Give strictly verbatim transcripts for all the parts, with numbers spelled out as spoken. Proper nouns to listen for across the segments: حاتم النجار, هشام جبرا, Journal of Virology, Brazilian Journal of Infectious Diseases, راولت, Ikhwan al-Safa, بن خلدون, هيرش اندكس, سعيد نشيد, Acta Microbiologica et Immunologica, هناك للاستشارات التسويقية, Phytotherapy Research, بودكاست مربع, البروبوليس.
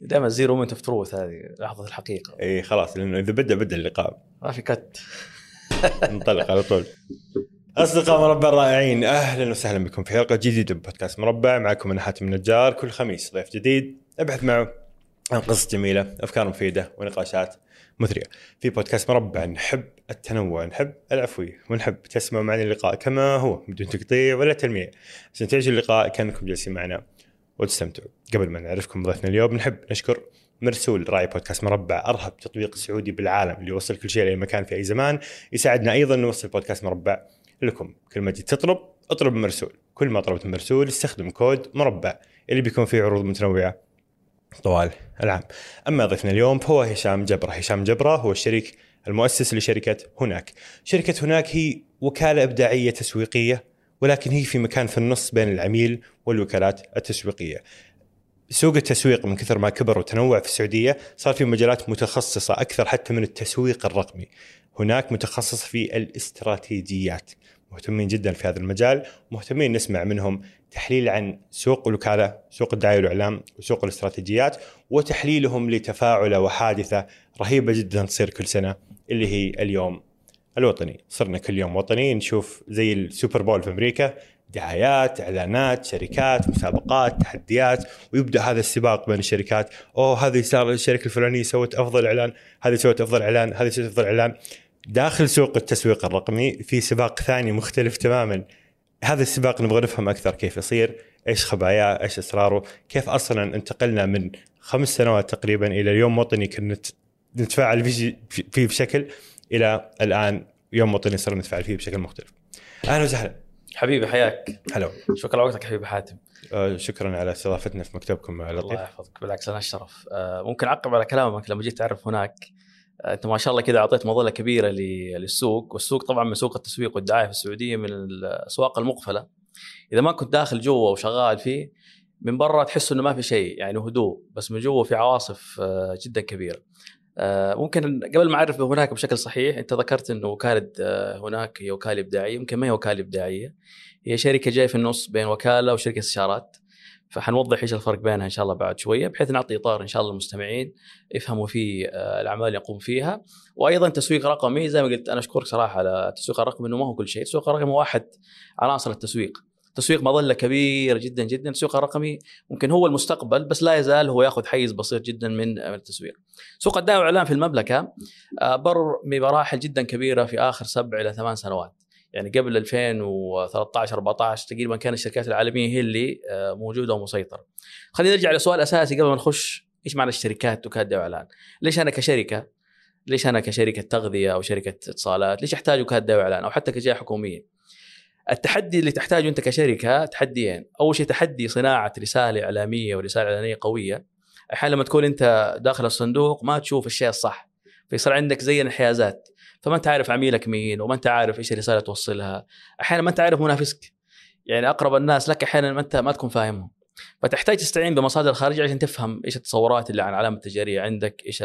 دائما زي مومنت اوف تروث، هذه لحظه الحقيقه. اي خلاص، لانه اذا بدا بدا اللقاء، ما في كت. ننطلق على طول. اصدقاء مربع الرائعين، اهلا وسهلا بكم في حلقه جديده من بودكاست مربع. معكم انا حاتم النجار، كل خميس ضيف جديد ابحث معه عن قصص جميله، افكار مفيده، ونقاشات مثريه في بودكاست مربع. نحب التنوع، نحب العفويه، ونحب تسمعوا معنا اللقاء كما هو بدون تقطيع ولا تلميع، عشان تعيشوا اللقاء كانكم جالسين معنا وتستمتعوا. قبل ما نعرفكم ضيفنا اليوم، نحب نشكر مرسول راعي بودكاست مربع، أرهب تطبيق سعودي بالعالم اللي يوصل كل شيء لأي مكان في أي زمان. يساعدنا أيضا نوصل بودكاست مربع لكم. كل ما جيت تطلب اطلب من مرسول، كل ما طلبت من مرسول استخدم كود مربع اللي بيكون فيه عروض متنوعة طوال العام. أما ضيفنا اليوم فهو هشام جبرا. هشام جبرا هو الشريك المؤسس لشركة هناك. شركة هناك هي وكالة إبداعية تسويقية، ولكن هي في مكان في النص بين العميل والوكالات التسويقية. سوق التسويق من كثر ما كبر وتنوع في السعودية، صار في مجالات متخصصة أكثر حتى من التسويق الرقمي. هناك متخصص في الاستراتيجيات، مهتمين جدا في هذا المجال، مهتمين نسمع منهم تحليل عن سوق الوكالة، سوق الدعاية والإعلام، وسوق الاستراتيجيات، وتحليلهم لتفاعلة وحادثة رهيبة جدا تصير كل سنة اللي هي اليوم الوطني. صرنا كل يوم وطني، نشوف زي السوبر بول في أمريكا، دعايات، إعلانات، شركات، مسابقات، تحديات، ويبدأ هذا السباق بين الشركات. أوه هذه صار الشركة الفلانية سوت أفضل إعلان، هذه سوت أفضل إعلان، هذه سوت أفضل إعلان. داخل سوق التسويق الرقمي في سباق ثاني مختلف تماما. هذا السباق نبغى نفهم أكثر كيف يصير، إيش خباياه، إيش أسراره، كيف أصلا انتقلنا من خمس سنوات تقريبا إلى اليوم وطني كنت نتفاعل فيه في بشكل، إلى الآن يوم وطني صرنا نتفاعل فيه بشكل مختلف. أهلا وسهلا حبيبي، حياك. هلا، شكرا لوقتك حبيبي حاتم. آه شكرا على استضافتنا في مكتبكم لطيف. الله يحفظك، بالعكس أنا الشرف. آه ممكن أعقب على كلامك. لما جيت تعرف هناك، آه أنت ما شاء الله كذا أعطيت مظلة كبيرة للسوق، والسوق طبعا من سوق التسويق والدعاية في السعودية من الأسواق المقفلة. إذا ما كنت داخل جوا وشغال فيه، من برا تحس إنه ما في شيء، يعني هدوء، بس من جوا في عواصف آه جدا كبيرة. ممكن قبل ما أعرف هناك بشكل صحيح، أنت ذكرت أنه وكالة هناك هي وكالة إبداعية. يمكن ما هي وكالة إبداعية، هي شركة جاية في النص بين وكالة وشركة استشارات، فحنوضح إيش الفرق بينها إن شاء الله بعد شوية، بحيث نعطي إطار إن شاء الله المستمعين يفهموا فيه الأعمال اللي يقوم فيها. وأيضا تسويق رقمي، زي ما قلت أنا أشكرك صراحة على التسويق الرقمي، إنه ما هو كل شيء. التسويق الرقمي واحد عناصر التسويق، تسويق مظلة كبيرة جدا جدا. السوق الرقمي ممكن هو المستقبل، بس لا يزال هو يأخذ حيز بسيط جدا من التسويق. سوق الدعاية والإعلام في المملكة بر بمراحل جدا كبيرة في آخر سبع إلى ثمان سنوات. يعني قبل ألفين وثلاثة عشر أربعة عشر تقريبا كان الشركات العالمية هي اللي موجودة ومسيطرة. خلينا نرجع لسؤال أساسي قبل ما نخش، إيش معنى الشركات وكالة دعاية والإعلام؟ ليش أنا كشركة، ليش أنا كشركة تغذية أو شركة اتصالات، ليش أحتاج وكالة دعاية والإعلام أو حتى كجهة حكومية؟ التحدي اللي تحتاجه أنت كشركة تحديين. أول شيء تحدي صناعة رسالة إعلامية ورسالة إعلانية قوية. أحيانا لما تكون أنت داخل الصندوق ما تشوف الشيء الصح، فيصير عندك زي انحيازات، فما أنت عارف عميلك مين، وما أنت عارف إيش الرسالة توصلها. أحيانا ما أنت عارف منافسك، يعني أقرب الناس لك أحيانا ما أنت ما تكون فاهمهم، فتحتاج تستعين بمصادر خارجية عشان تفهم إيش التصورات اللي عن العلامة التجارية عندك، إيش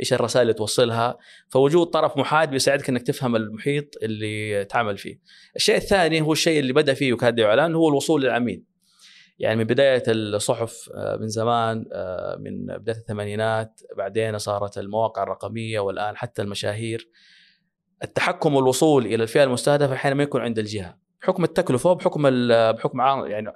إيش الرسائل اللي توصلها. فوجود طرف محايد بيساعدك إنك تفهم المحيط اللي تعمل فيه. الشيء الثاني هو الشيء اللي بدأ فيه وكالة إعلان، هو الوصول للعميل. يعني من بداية الصحف من زمان، من بداية الثمانينات، بعدين صارت المواقع الرقمية، والآن حتى المشاهير. التحكم والوصول إلى الفئة المستهدفة أحيانا ما يكون عند الجهة، بحكم التكلفه، بحكم بحكم يعني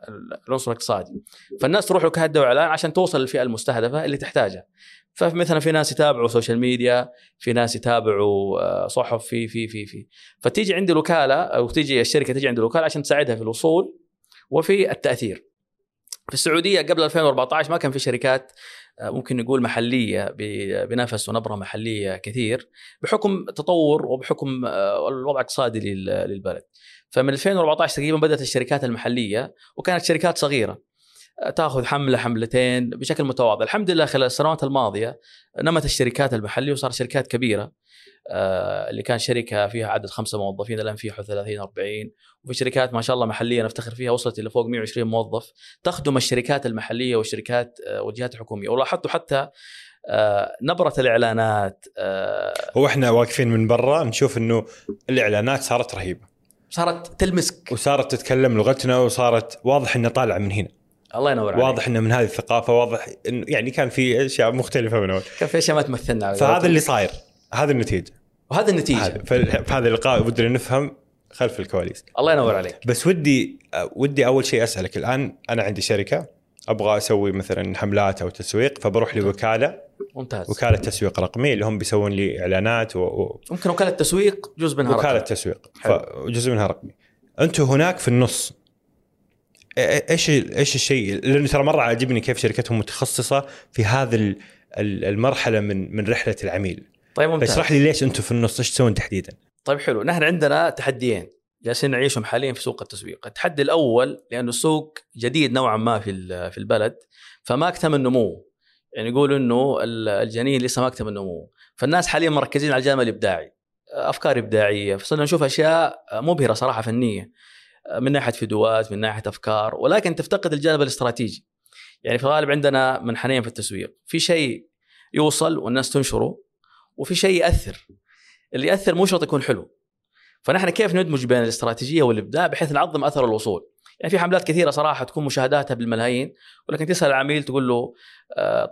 العنصر الاقتصادي. فالناس تروح لوكالة دعاية والإعلان عشان توصل للفئه المستهدفه اللي تحتاجها. فمثلا في ناس يتابعوا سوشيال ميديا، في ناس يتابعوا صحف، في في في في فتيجي عند الوكاله او تيجي الشركه تيجي عند الوكاله عشان تساعدها في الوصول وفي التاثير. في السعوديه قبل ألفين وأربعة عشر ما كان في شركات ممكن نقول محلية بنفس ونبرة محلية كثير، بحكم تطور وبحكم الوضع الاقتصادي للبلد. فمن ألفين وأربعة عشر تقريبا بدأت الشركات المحلية، وكانت شركات صغيرة تأخذ حملة حملتين بشكل متواضع. الحمد لله خلال السنوات الماضية نمت الشركات المحلية وصار شركات كبيرة. اللي كان شركة فيها عدد خمسة موظفين الآن فيها ثلاثين أربعين، وفي شركات ما شاء الله محلية نفتخر فيها وصلت إلى فوق مئة وعشرين موظف تخدم الشركات المحلية والشركات والجهات الحكومية. ولاحظتوا حتى نبرة الإعلانات، هو إحنا واقفين من برا نشوف إنه الإعلانات صارت رهيبة، صارت تلمسك، وصارت تتكلم لغتنا، وصارت واضح إنه طالع من هنا. الله ينور عليك. واضح انه من هذه الثقافه، واضح انه يعني كان في اشياء مختلفه من اول، كان في اشياء ما تمثلنا، فهذا اللي صاير، هذا النتيجه وهذا النتيجه. فهذا اللقاء بدنا نفهم خلف الكواليس. الله ينور عليك. بس ودي ودي اول شيء اسالك، الان انا عندي شركه ابغى اسوي مثلا حملات او تسويق، فبروح لوكاله. ممتاز. وكاله تسويق رقميه اللي هم بيسوون لي اعلانات و... ممكن وكاله تسويق جزء منها وكاله رقمي. تسويق جزء منها رقمي. انتوا هناك في النص ايش ايش الشيء؟ لانه ترى مره عاجبني كيف شركتهم متخصصه في هذا المرحله من من رحله العميل. طيب ممتاز. اشرح لي ليش انتوا في النص، ايش تسوون تحديدا؟ طيب حلو. نحن عندنا تحديين جالسين نعيشهم حاليا في سوق التسويق. التحدي الاول لانه سوق جديد نوعا ما في في البلد، فما اكتمل النمو، يعني يقولوا انه الجنين لسه ما اكتمل النمو، فالناس حاليا مركزين على الجانب الابداعي، افكار ابداعيه، فصرنا نشوف اشياء مبهره صراحه فنيه من ناحيه فيديوهات، من ناحيه افكار، ولكن تفتقد الجانب الاستراتيجي. يعني في الغالب عندنا منحنين في التسويق، في شيء يوصل والناس تنشره، وفي شيء ياثر. اللي ياثر مو شرط يكون حلو، فنحن كيف ندمج بين الاستراتيجيه والابداع بحيث نعظم اثر الوصول. يعني في حملات كثيره صراحه تكون مشاهداتها بالملايين، ولكن تسال العميل تقول له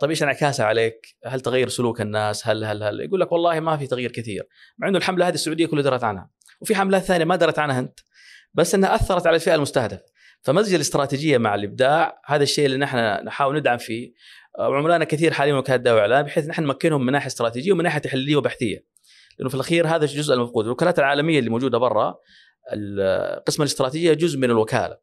طيب ايش انعكاسها عليك؟ هل تغير سلوك الناس؟ هل هل هل يقول لك والله ما في تغيير كثير، مع انه الحمله هذه السعوديه كلها درت عنها، وفي حملات ثانيه ما درت عنها انت، بس انها اثرت على الفئه المستهدفه. فمزج الاستراتيجيه مع الابداع هذا الشيء اللي نحن نحاول ندعم فيه، وعملائنا كثير حاليا وكالات دعوه اعلان، بحيث نحن نمكنهم من ناحيه استراتيجيه ومن ناحيه تحليليه وبحثيه، لانه في الاخير هذا الجزء المفقود. الوكالات العالميه اللي موجوده برا القسم الاستراتيجيه جزء من الوكاله،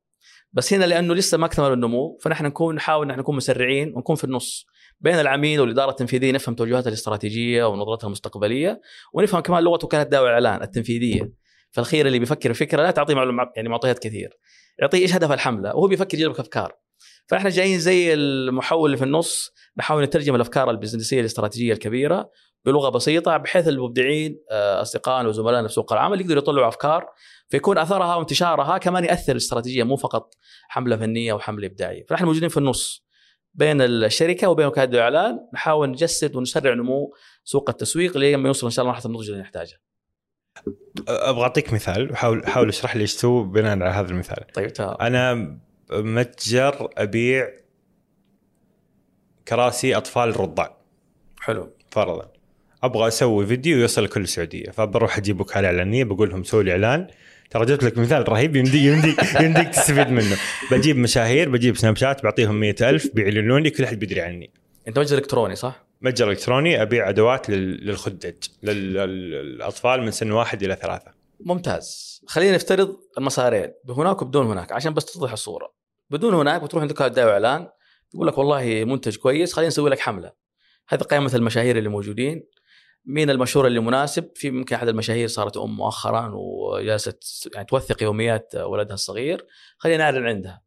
بس هنا لانه لسه ما اكتمل النمو، فنحن نكون نحاول نحن نكون مسرعين ونكون في النص بين العميل والاداره التنفيذيه، نفهم توجهاتها الاستراتيجيه ونظرتها المستقبليه، ونفهم كمان لغه وكالات دعوه اعلان التنفيذيه. فالخير اللي بيفكر فكره لا تعطيه معلومات، يعني معطيات كثير، يعطيه ايش هدف الحمله وهو بيفكر يجيب افكار. فاحنا جايين زي المحول اللي في النص، نحاول نترجم الافكار البزنسيه الاستراتيجيه الكبيره بلغه بسيطه، بحيث المبدعين اصدقائنا وزملائنا في سوق العمل يقدروا يطلعوا افكار، فيكون اثرها وانتشارها كمان ياثر الاستراتيجيه، مو فقط حمله فنيه وحمله ابداعيه. فنحن موجودين في النص بين الشركه وبين وكاله الاعلان، نحاول نجسد ونسرع نمو سوق التسويق لين يوصل ان شاء الله لمرحله النضج اللي نحتاجها. ابغى اعطيك مثال، وحاول حاول اشرح لي ايش تسوي بناء على هذا المثال. طيب تمام. انا متجر ابيع كراسي اطفال رضع. حلو. فرضا ابغى اسوي فيديو يوصل لكل السعوديه، فبروح اجيب وكاله اعلانيه بقول لهم سووا لي اعلان. ترى جبت لك مثال رهيب، يمدي يمدي يمديك تستفيد منه. بجيب مشاهير، بجيب سناب شات، بعطيهم مئة ألف بيعلنون لي، كل احد بيدري عني. انت متجر الكتروني صح؟ متجر الكتروني، ابيع ادوات للخدج للاطفال من سن واحد الى ثلاثه. ممتاز. خلينا نفترض المسارين، بهناك وبدون هناك، عشان بس تتضح الصوره. بدون هناك بتروح عندك دعوه اعلان، يقول لك والله منتج كويس، خلينا نسوي لك حمله. هذه قائمه المشاهير اللي موجودين، مين المشهور اللي مناسب. في ممكن أحد المشاهير صارت أم مؤخرا وجالسة يعني توثق يوميات ولدها الصغير، خلينا نعلن عندها.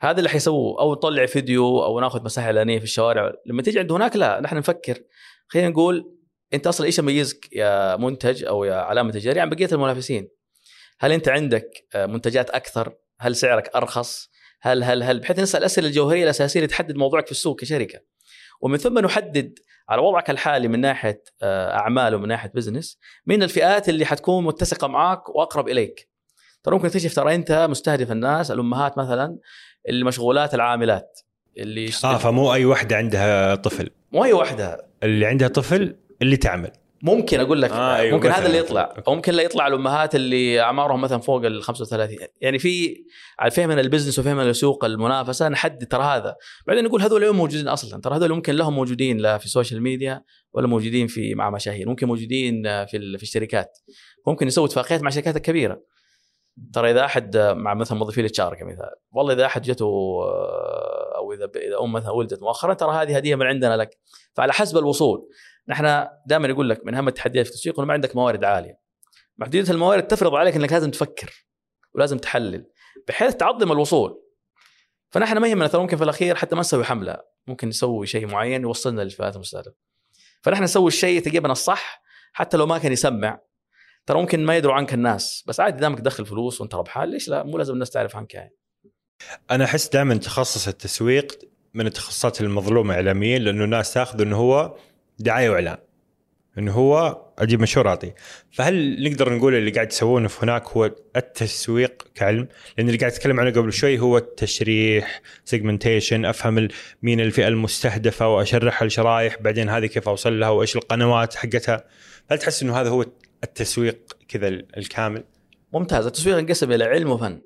هذا اللي حيسووه، أو نطلع فيديو أو ناخذ مساحة إعلانية في الشوارع. لما تيجي عند هناك لا، نحن نفكر، خلينا نقول أنت أصلا إيش يميزك يا منتج أو يا علامة تجارية عن بقية المنافسين؟ هل أنت عندك منتجات أكثر؟ هل سعرك أرخص؟ هل هل هل بحيث نسأل الأسئلة الجوهرية الأساسية اللي تحدد موضوعك في السوق كشركة، ومن ثم نحدد على وضعك الحالي من ناحية أعمال ومن ناحية بزنس من الفئات اللي حتكون متسقة معاك وأقرب إليك. ترى ممكن تكتشف ترى أنت مستهدف الناس الأمهات مثلا، اللي مشغولات العاملات، اللي آه فمو أي واحدة عندها طفل، مو أي واحدة اللي عندها طفل اللي تعمل. ممكن أقول لك آه أيوة، ممكن هذا اللي يطلع، أو ممكن لا يطلع الأمهات اللي أعمارهم مثلا فوق ال خمسة وثلاثين. يعني في على فهمنا البزنس وفهمنا السوق المنافسة نحدد ترى هذا، بعدين نقول هذول اليوم موجودين أصلا، ترى هذول ممكن لهم موجودين لا في السوشيال ميديا ولا موجودين في مع مشاهير، ممكن موجودين في في الشركات، ممكن يسوي اتفاقيات مع شركات كبيرة. ترى إذا أحد مع مثلا موظفي الاتش آر كمثال، والله إذا أحد جته أو إذا إذا أم مثلا ولدت مؤخرا، ترى هذه هدية من عندنا لك. فعلى حسب الوصول، نحن دائما يقول لك من اهم التحديات في التسويق انه ما عندك موارد عاليه. محدوديه الموارد تفرض عليك انك لازم تفكر ولازم تحلل بحيث تعظم الوصول. فنحن ما يهمنا، ممكن في الاخير حتى ما نسوي حمله، ممكن نسوي شيء معين يوصلنا للفئات المستهدفه، فنحن نسوي الشيء تقريبا الصح حتى لو ما كان يسمع. ترى ممكن ما يدروا عنك الناس، بس عادي دامك تدخل فلوس وانت ربحان، ليش لا؟ مو لازم الناس تعرف عنك يعني. انا احس دائما تخصص التسويق من التخصصات المظلومه اعلاميا، لانه الناس تاخذ انه هو دعاية وإعلان، إنه هو اجيب منشور اعطيه. فهل نقدر نقول اللي قاعد يسوونه في هناك هو التسويق كعلم؟ لان اللي قاعد اتكلم عنه قبل شوي هو التشريح، سيجمنتيشن، افهم مين الفئه المستهدفه واشرح الشرايح، بعدين هذه كيف اوصل لها وايش القنوات حقتها. هل تحس انه هذا هو التسويق كذا الكامل؟ ممتاز. التسويق ينقسم الى علم وفن.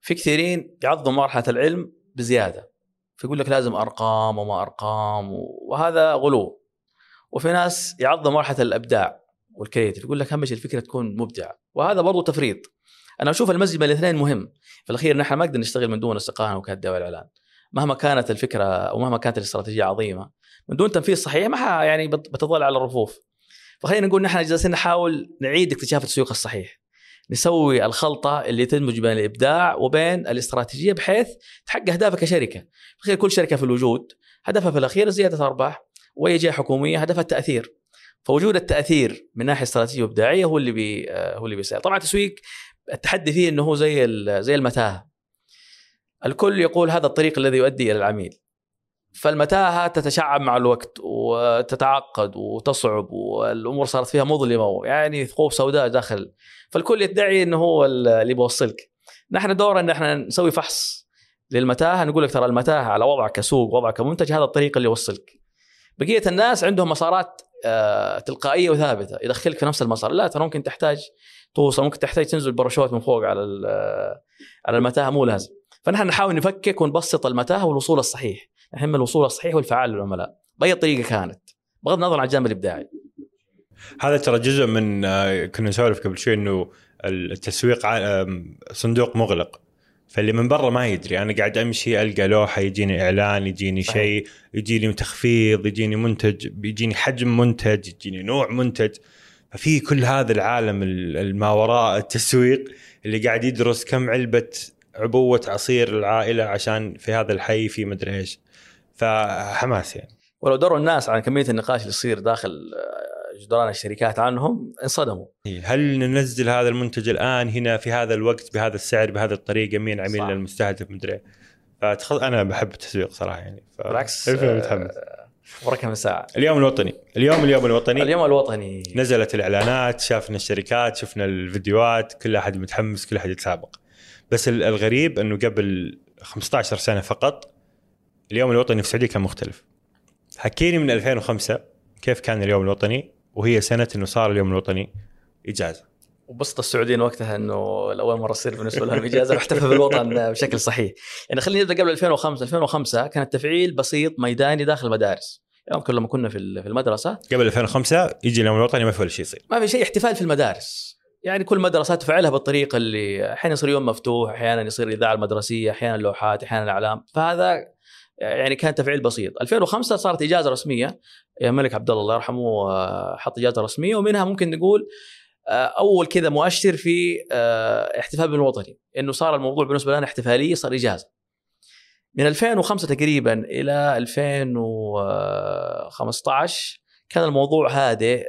في كثيرين يعظم مرحله العلم بزياده، فيقول لك لازم ارقام وما ارقام، وهذا غلو. وفي ناس يعظم مرحله الابداع والكرياتيف، يقول لك اهم شيء الفكره تكون مبدعه، وهذا برضو تفريط. انا اشوف المزج بين الاثنين مهم. في الاخير نحن ما نقدر نشتغل من دون استقامه وكالدعاء والاعلان، مهما كانت الفكره ومهما كانت الاستراتيجيه عظيمه، من دون تنفيذ صحيح ما يعني بتظل على الرفوف. فخلينا نقول نحن جالسين نحاول نعيد اكتشاف التسويق الصحيح، نسوي الخلطه اللي تدمج بين الابداع وبين الاستراتيجيه بحيث تحقق اهدافك كشركه. بخير كل شركه في الوجود هدفها في الاخير زياده ارباح، واي جهه حكوميه هدفها التاثير. فوجود التاثير من ناحيه استراتيجيه وابداعيه هو اللي بي هو اللي بيساعد. طبعا التسويق التحدي فيه انه هو زي زي المتاهه، الكل يقول هذا الطريق الذي يؤدي الى العميل، فالمتاهه تتشعب مع الوقت وتتعقد وتصعب، والامور صارت فيها مظلمه يعني ثقوب سوداء داخل، فالكل يدعي انه هو اللي بيوصلك. نحن دورنا ان احنا نسوي فحص للمتاهه، نقول لك ترى المتاهه على وضعك كسوق، وضعك كمنتج، هذا الطريق اللي يوصلك. بقيه الناس عندهم مسارات تلقائيه وثابته يدخلك في نفس المسار، لا ترى ممكن تحتاج توصل، ممكن تحتاج تنزل باراشوت من فوق على على المتاهه، مو لازم. فنحن نحاول نفكك ونبسط المتاهه والوصول الصحيح، اهم الوصول الصحيح والفعال للعملاء باي طريقه كانت، بغض النظر عن الجانب الابداعي. هذا ترى جزء من كنا نسولف قبل شوي انه التسويق صندوق مغلق، فاللي من برا ما يدري. انا قاعد امشي القى لوحه، يجيني اعلان، يجيني شيء، يجيني تخفيض، يجيني منتج، يجيني حجم منتج، يجيني نوع منتج. ففي كل هذا العالم الما وراء التسويق اللي قاعد يدرس كم علبه عبوه عصير العائله عشان في هذا الحي في مدري ايش. فحماس يعني. ولو دروا الناس عن كميه النقاش اللي يصير داخل جدران الشركات عنهم انصدموا. هل ننزل هذا المنتج الان هنا في هذا الوقت بهذا السعر بهذه الطريقه، مين عميل المستهدف مدري. فتخل انا بحب التسويق صراحه يعني. بالعكس متحمس. وركم ساعه اليوم الوطني، اليوم اليوم الوطني اليوم الوطني نزلت الاعلانات، شافنا الشركات، شفنا الفيديوهات، كل احد متحمس، كل احد يتسابق. بس الغريب انه قبل خمسة عشر سنه فقط اليوم الوطني في السعوديه كان مختلف. حكيني من ألفين وخمسة كيف كان اليوم الوطني، وهي سنه انه صار اليوم الوطني اجازه. وبسط السعوديين وقتها انه الاول مره تصير بالنسبه لهم اجازه واحتفل بالوطن بشكل صحيح. يعني خلينا نبدا قبل ألفين وخمسة. ألفين وخمسة كان التفعيل بسيط ميداني داخل المدارس، يعني كل ما كنا في المدرسه قبل ألفين وخمسة يجي اليوم الوطني ما في ولا شيء يصير، ما في شيء احتفال في المدارس. يعني كل مدرسة تفعلها بالطريقه اللي احيانا يصير يوم مفتوح، احيانا يصير الاذاعه المدرسيه، احيانا لوحات، احيانا اعلام. فهذا يعني كان تفعيل بسيط. ألفين وخمسة صارت إجازة رسمية، الملك عبد الله الله يرحمه حط إجازة رسمية، ومنها ممكن نقول أول كذا مؤشر في احتفال بالوطني، إنه صار الموضوع بالنسبة لنا احتفالية، صار إجازة. من ألفين وخمسة تقريبا إلى ألفين وخمسة عشر كان الموضوع هادئ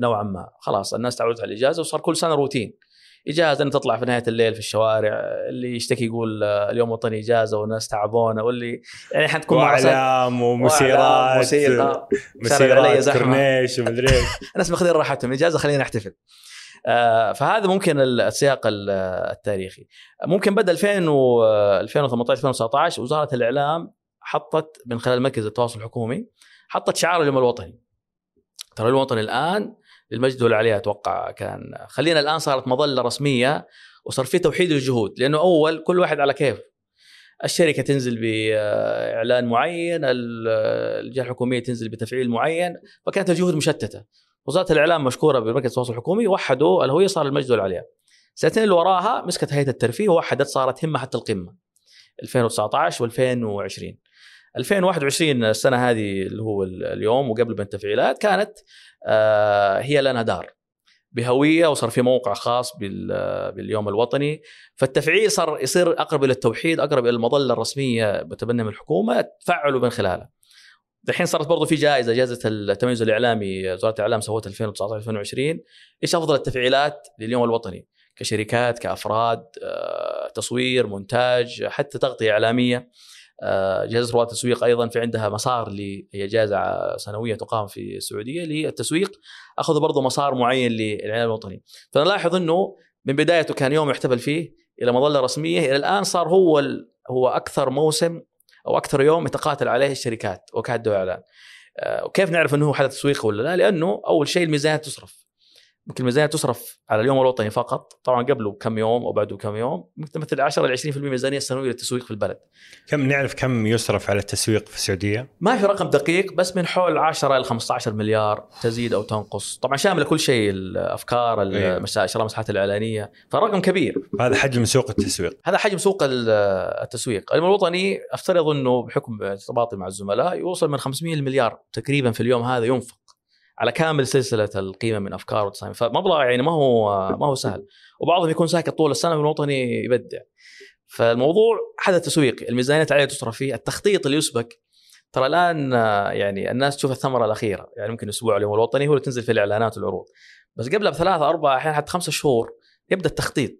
نوعا ما، خلاص الناس تعودت على الإجازة وصار كل سنة روتين إجازة، أن تطلع في نهاية الليل في الشوارع، اللي يشتكي يقول اليوم وطني إجازة والناس تعبانة، واللي يعني حتكون أعلام ومسيرات موسيقى مسيرات كرنيش ومدري إيش الناس ماخذين راحتهم، إجازة خلينا نحتفل. فهذا ممكن السياق التاريخي. ممكن بدأ ألفين وثمانية عشر ألفين وتسعة عشر وزارة الإعلام حطت من خلال مركز التواصل الحكومي، حطت شعار اليوم الوطني، ترى الوطن الآن للمجد والعليا، اتوقع كان خلينا الان صارت مظله رسميه، وصار في توحيد الجهود. لانه اول كل واحد على كيف، الشركه تنزل باعلان معين، الجهه الحكوميه تنزل بتفعيل معين، فكانت الجهود مشتته. وزاره الاعلام مشكوره بمركز التواصل الحكومي، وحدوا الهويه صار المجد والعليا. السنتين اللي وراها مسكت هيئه الترفيه ووحدت، صارت همه حتى القمه ألفين وتسعة عشر وألفين وعشرين. ألفين وواحد وعشرين السنه هذه اللي هو اليوم وقبل بين التفعيلات، كانت هي لنا دار بهوية، وصار في موقع خاص باليوم الوطني. فالتفعيل صار يصير أقرب إلى التوحيد، أقرب إلى المظلة الرسمية بتبنى من الحكومة، تفعلوا من خلالها. الحين صارت برضو في جائزة، جائزة التميز الإعلامي، وزارة الإعلام سوتها ألفين وتسعة عشر ألفين وعشرين، إيش أفضل التفعيلات لليوم الوطني كشركات كأفراد، تصوير، مونتاج، حتى تغطية إعلامية. جائزة رواد التسويق أيضا في عندها مسار اللي هي جائزة سنوية تقام في السعودية اللي هي التسويق، أخذوا برضو مسار معين للإعلام الوطني. فنلاحظ أنه من بدايته كان يوم يحتفل فيه إلى مظلة رسمية، إلى الآن صار هو ال... هو أكثر موسم أو أكثر يوم يتقاتل عليه الشركات وكاد إعلان. وكيف نعرف أنه هو حدث تسويقي ولا لا؟ لأنه أول شيء الميزانية تصرف، ممكن الميزانية تصرف على اليوم الوطني فقط، طبعا قبله بكم يوم أو بعده بكم يوم ممكن تمثل عشرة إلى عشرين بالمئة ميزانية سنوية للتسويق في البلد. كم نعرف كم يصرف على التسويق في السعودية؟ ما في رقم دقيق، بس من حول عشرة إلى خمسة عشر مليار، تزيد أو تنقص، طبعا شامل كل شيء، الأفكار، المساحات المساحات الإعلانية، فرقم كبير. هذا حجم سوق التسويق، هذا حجم سوق التسويق الوطني. أفترض أنه بحكم ارتباطي مع الزملاء يوصل من خمسمئة مليار تقريبا في اليوم هذا ينفق على كامل سلسلة القيمة من أفكار وتصاميم، فمبلغ يعني ما هو ما هو سهل، وبعضهم يكون ساكت طول السنة والوطني يبدع. فالموضوع حدث تسويقي، الميزانية عليه تصرف فيه، التخطيط اللي يسبك. ترى الآن يعني الناس تشوف الثمرة الأخيرة، يعني ممكن أسبوع اليوم الوطني هو اللي تنزل في الإعلانات والعروض، بس قبلها بثلاثة أربعة أحيانا حتى خمسة شهور يبدأ التخطيط،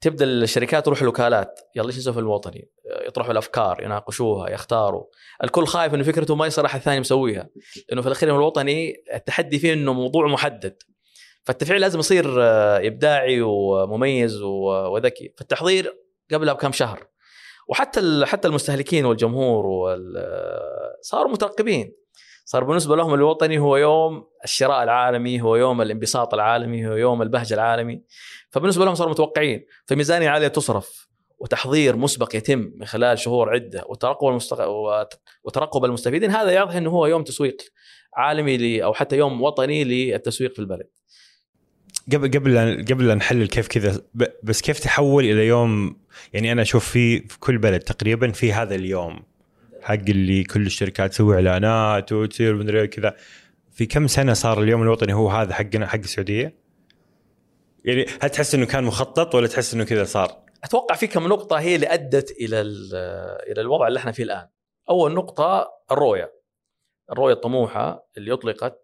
تبدأ الشركات تروح الوكالات، يلا ايش نسوي في الوطني، يطرحوا الافكار، يناقشوها، يختاروا، الكل خايف انه فكرته ما يصلح الثاني مسويها، لانه في الاخير الوطني التحدي فيه انه موضوع محدد، فالتفعيل لازم يصير ابداعي ومميز وذكي. فالتحضير قبلها بكم شهر، وحتى حتى المستهلكين والجمهور وال... صاروا مترقبين، صار بالنسبه لهم الوطني هو يوم الشراء العالمي، هو يوم الانبساط العالمي، هو يوم البهجه العالمي، فبالنسبه لهم صاروا متوقعين. فميزانيه عاليه تصرف وتحضير مسبق يتم من خلال شهور عده، وترقب المستق... وترقب المستفيدين، هذا يوضح انه هو يوم تسويق عالمي لي او حتى يوم وطني للتسويق في البلد. قبل قبل قبل أن نحلل كيف كذا، بس كيف تحول الى يوم، يعني انا اشوف في في كل بلد تقريبا في هذا اليوم حق اللي كل الشركات تسوي اعلانات وتصير مدري كذا. في كم سنه صار اليوم الوطني هو هذا حقنا حق السعوديه؟ يعني هل تحس انه كان مخطط ولا تحس انه كذا صار؟ اتوقع في كم نقطه هي اللي ادت الى الى الوضع اللي احنا فيه الان. اول نقطه الرؤيه، الرؤيه الطموحه اللي اطلقت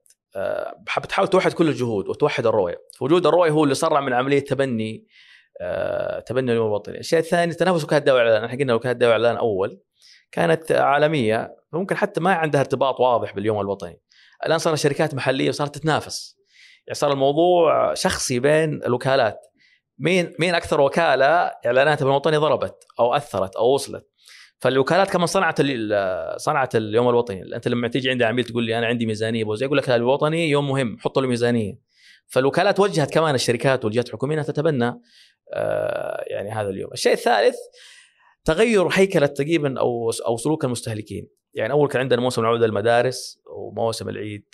بتحاول توحد كل الجهود وتوحد الرؤيه، فوجود الرؤيه هو اللي سرع من عمليه تبني تبني اليوم الوطني. الشيء الثاني تنافس وكالات الدواء الاعلان، احنا قلنا وكالات الدواء الاعلان اول كانت عالمية، ممكن حتى ما عندها ارتباط واضح باليوم الوطني، الآن صار شركات محلية وصارت تتنافس، يعني صار الموضوع شخصي بين الوكالات، مين مين أكثر وكالة إعلاناتها بالوطني ضربت أو أثرت أو وصلت. فالوكالات كمان صنعت صنعت اليوم الوطني. أنت لما تيجي عند عميل تقول لي أنا عندي ميزانية بوزي، يقول لك الوطني يوم مهم حط له ميزانية. فالوكالات وجهت كمان الشركات والجهات الحكومية أنها تتبنى يعني هذا اليوم. الشيء الثالث تغير هيكله تقريبا او او سلوك المستهلكين، يعني اول كان عندنا موسم العوده للمدارس وموسم العيد،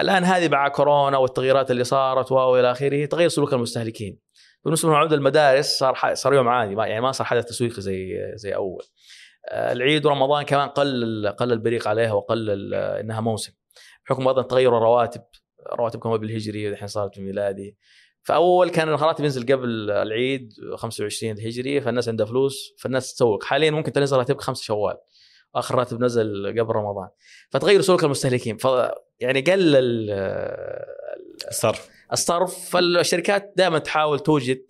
الان هذه مع كورونا والتغييرات اللي صارت والى اخره تغير سلوك المستهلكين. بالنسبه للعوده للمدارس صار صار يوم عادي، يعني ما صار حدث تسويقي زي زي اول. العيد ورمضان كمان قل قل البريق عليها وقل انها موسم، بحكم ايضا تغير الرواتب، رواتب كانت بالهجري الحين صارت بالميلادي. فأول كان الراتب ينزل قبل العيد خمسة وعشرين الهجري، فالناس عندها فلوس فالناس تسوق. حاليا ممكن تنزل راتب خمسة شوال، آخر راتب نزل قبل رمضان، فتغير سلوك المستهلكين، ف يعني قل الصرف الصرف فالشركات دائما تحاول توجد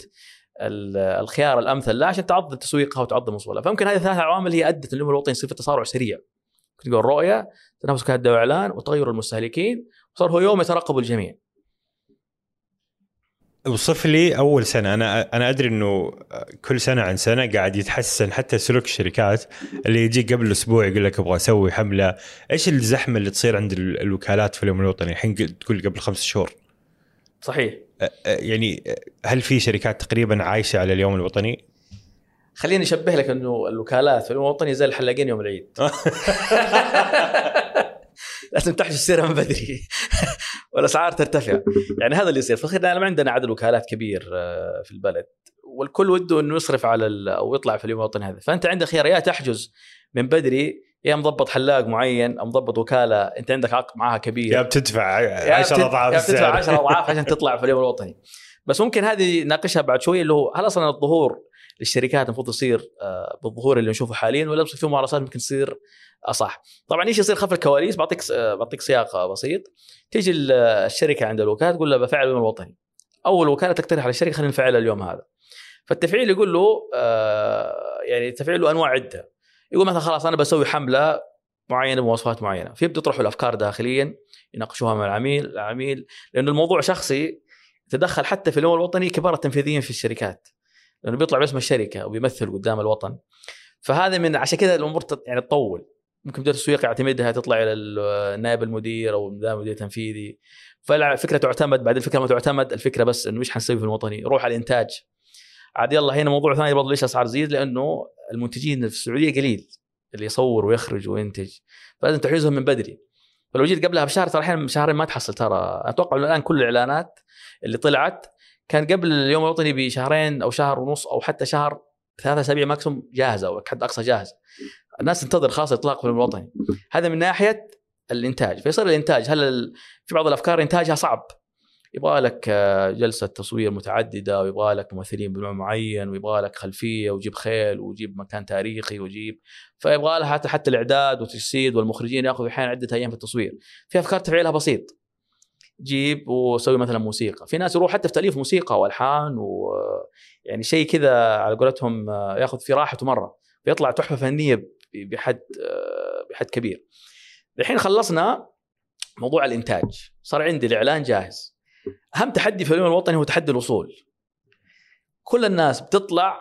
الخيار الأمثل لا عشان تعضل تسويقها وتعضل وصولها. فممكن هذه ثلاثة عوامل هي أدت اليوم الوطني يصير في تسارع سريع، تقول الرؤية، تنافس وكالات الدواء والإعلان، وتغير المستهلكين، وصار هو يوم يترقبه الجميع. وصف لي أول سنة، أنا أنا أدري إنه كل سنة عن سنة قاعد يتحسن حتى سلوك الشركات، اللي يجي قبل أسبوع يقول لك أبغى أسوي حملة. إيش الزحمة اللي تصير عند الوكالات في اليوم الوطني الحين تقول قبل خمس شهور؟ صحيح، يعني هل في شركات تقريبا عايشة على اليوم الوطني؟ خليني أشبه لك إنه الوكالات في اليوم الوطني زي الحلاقين يوم العيد. لازم تحجز السيرة من بدري والأسعار ترتفع، يعني هذا اللي يصير. فخير ما عندنا عدد وكالات كبير في البلد، والكل وده إنه يصرف على أو يطلع في اليوم الوطني هذا. فأنت عندك خيار، يا تحجز من بدري، يا مضبط حلاق معين أو مضبط وكالة أنت عندك عقد معها كبير، يا بتدفع عشرة أضعاف السعر، يا بتدفع عشرة أضعاف عشان تطلع في اليوم الوطني. بس ممكن هذه ناقشها بعد شوي، اللي هو هل أصلا الظهور للشركات المفروض يصير بالظهور اللي نشوفه حاليا، ولا بصير في ممارسات ممكن تصير أصح؟ طبعا ايش يصير خلف الكواليس؟ بعطيك بعطيك سياق بسيط. تيجي الشركه عند الوكاله تقول له بفعل اليوم الوطني، اول وكاله تقترح على الشركه خلينا نفعله اليوم هذا. فالتفعيل يقول له يعني تفعيله انواع عده، يقول مثلا خلاص انا بسوي حمله معينه بمواصفات معينه، فيبدا يطرحوا الافكار داخليا يناقشوها مع العميل العميل لانه الموضوع شخصي. تدخل حتى في اليوم الوطني كبار التنفيذيين في الشركات لانه بيطلع باسم الشركه وبيمثل قدام الوطن. فهذا من عشان كذا الامور يعني تطول، ممكن مدير التسويق يعتمدها تطلع الى النائب المدير او مدير تنفيذي. فالفكره تعتمد، بعد الفكره ما تعتمد الفكره بس انه ايش حنسوي في الوطني. روح على الانتاج عاد يلا هنا موضوع ثاني برضه، ليش اسعار تزيد؟ لانه المنتجين في السعوديه قليل اللي يصور ويخرج وينتج، فلازم تحويزهم من بدري. فلو جيت قبلها بشهر ترى الحين شهرين ما تحصل. ترى اتوقع انه الان كل الاعلانات اللي طلعت كان قبل اليوم الوطني بشهرين او شهر ونص او حتى شهر ثلاثة اسابيع ماكسيموم جاهزه او حد اقصى جاهزه. الناس تنتظر خاصه اطلاق في الوطني. هذا من ناحيه الانتاج. فيصير الانتاج هل في بعض الافكار انتاجها صعب، يبغى لك جلسه تصوير متعدده ويبغى لك ممثلين بنوع معين ويبغى لك خلفيه وجيب خيل وجيب مكان تاريخي وجيب، فيبغى لها حتى, حتى الاعداد والتجسيد والمخرجين ياخذوا احيانا عده ايام في التصوير. في افكار تفعيلها بسيط، جيب وسوي مثلا موسيقى. في ناس يروح حتى في تاليف موسيقى والحان ويعني شيء كذا على قولتهم ياخذ في راحته مره، بيطلع تحفه فنيه بحد بحد كبير. الحين خلصنا موضوع الانتاج، صار عندي الاعلان جاهز. اهم تحدي في اليوم الوطني هو تحدي الوصول. كل الناس بتطلع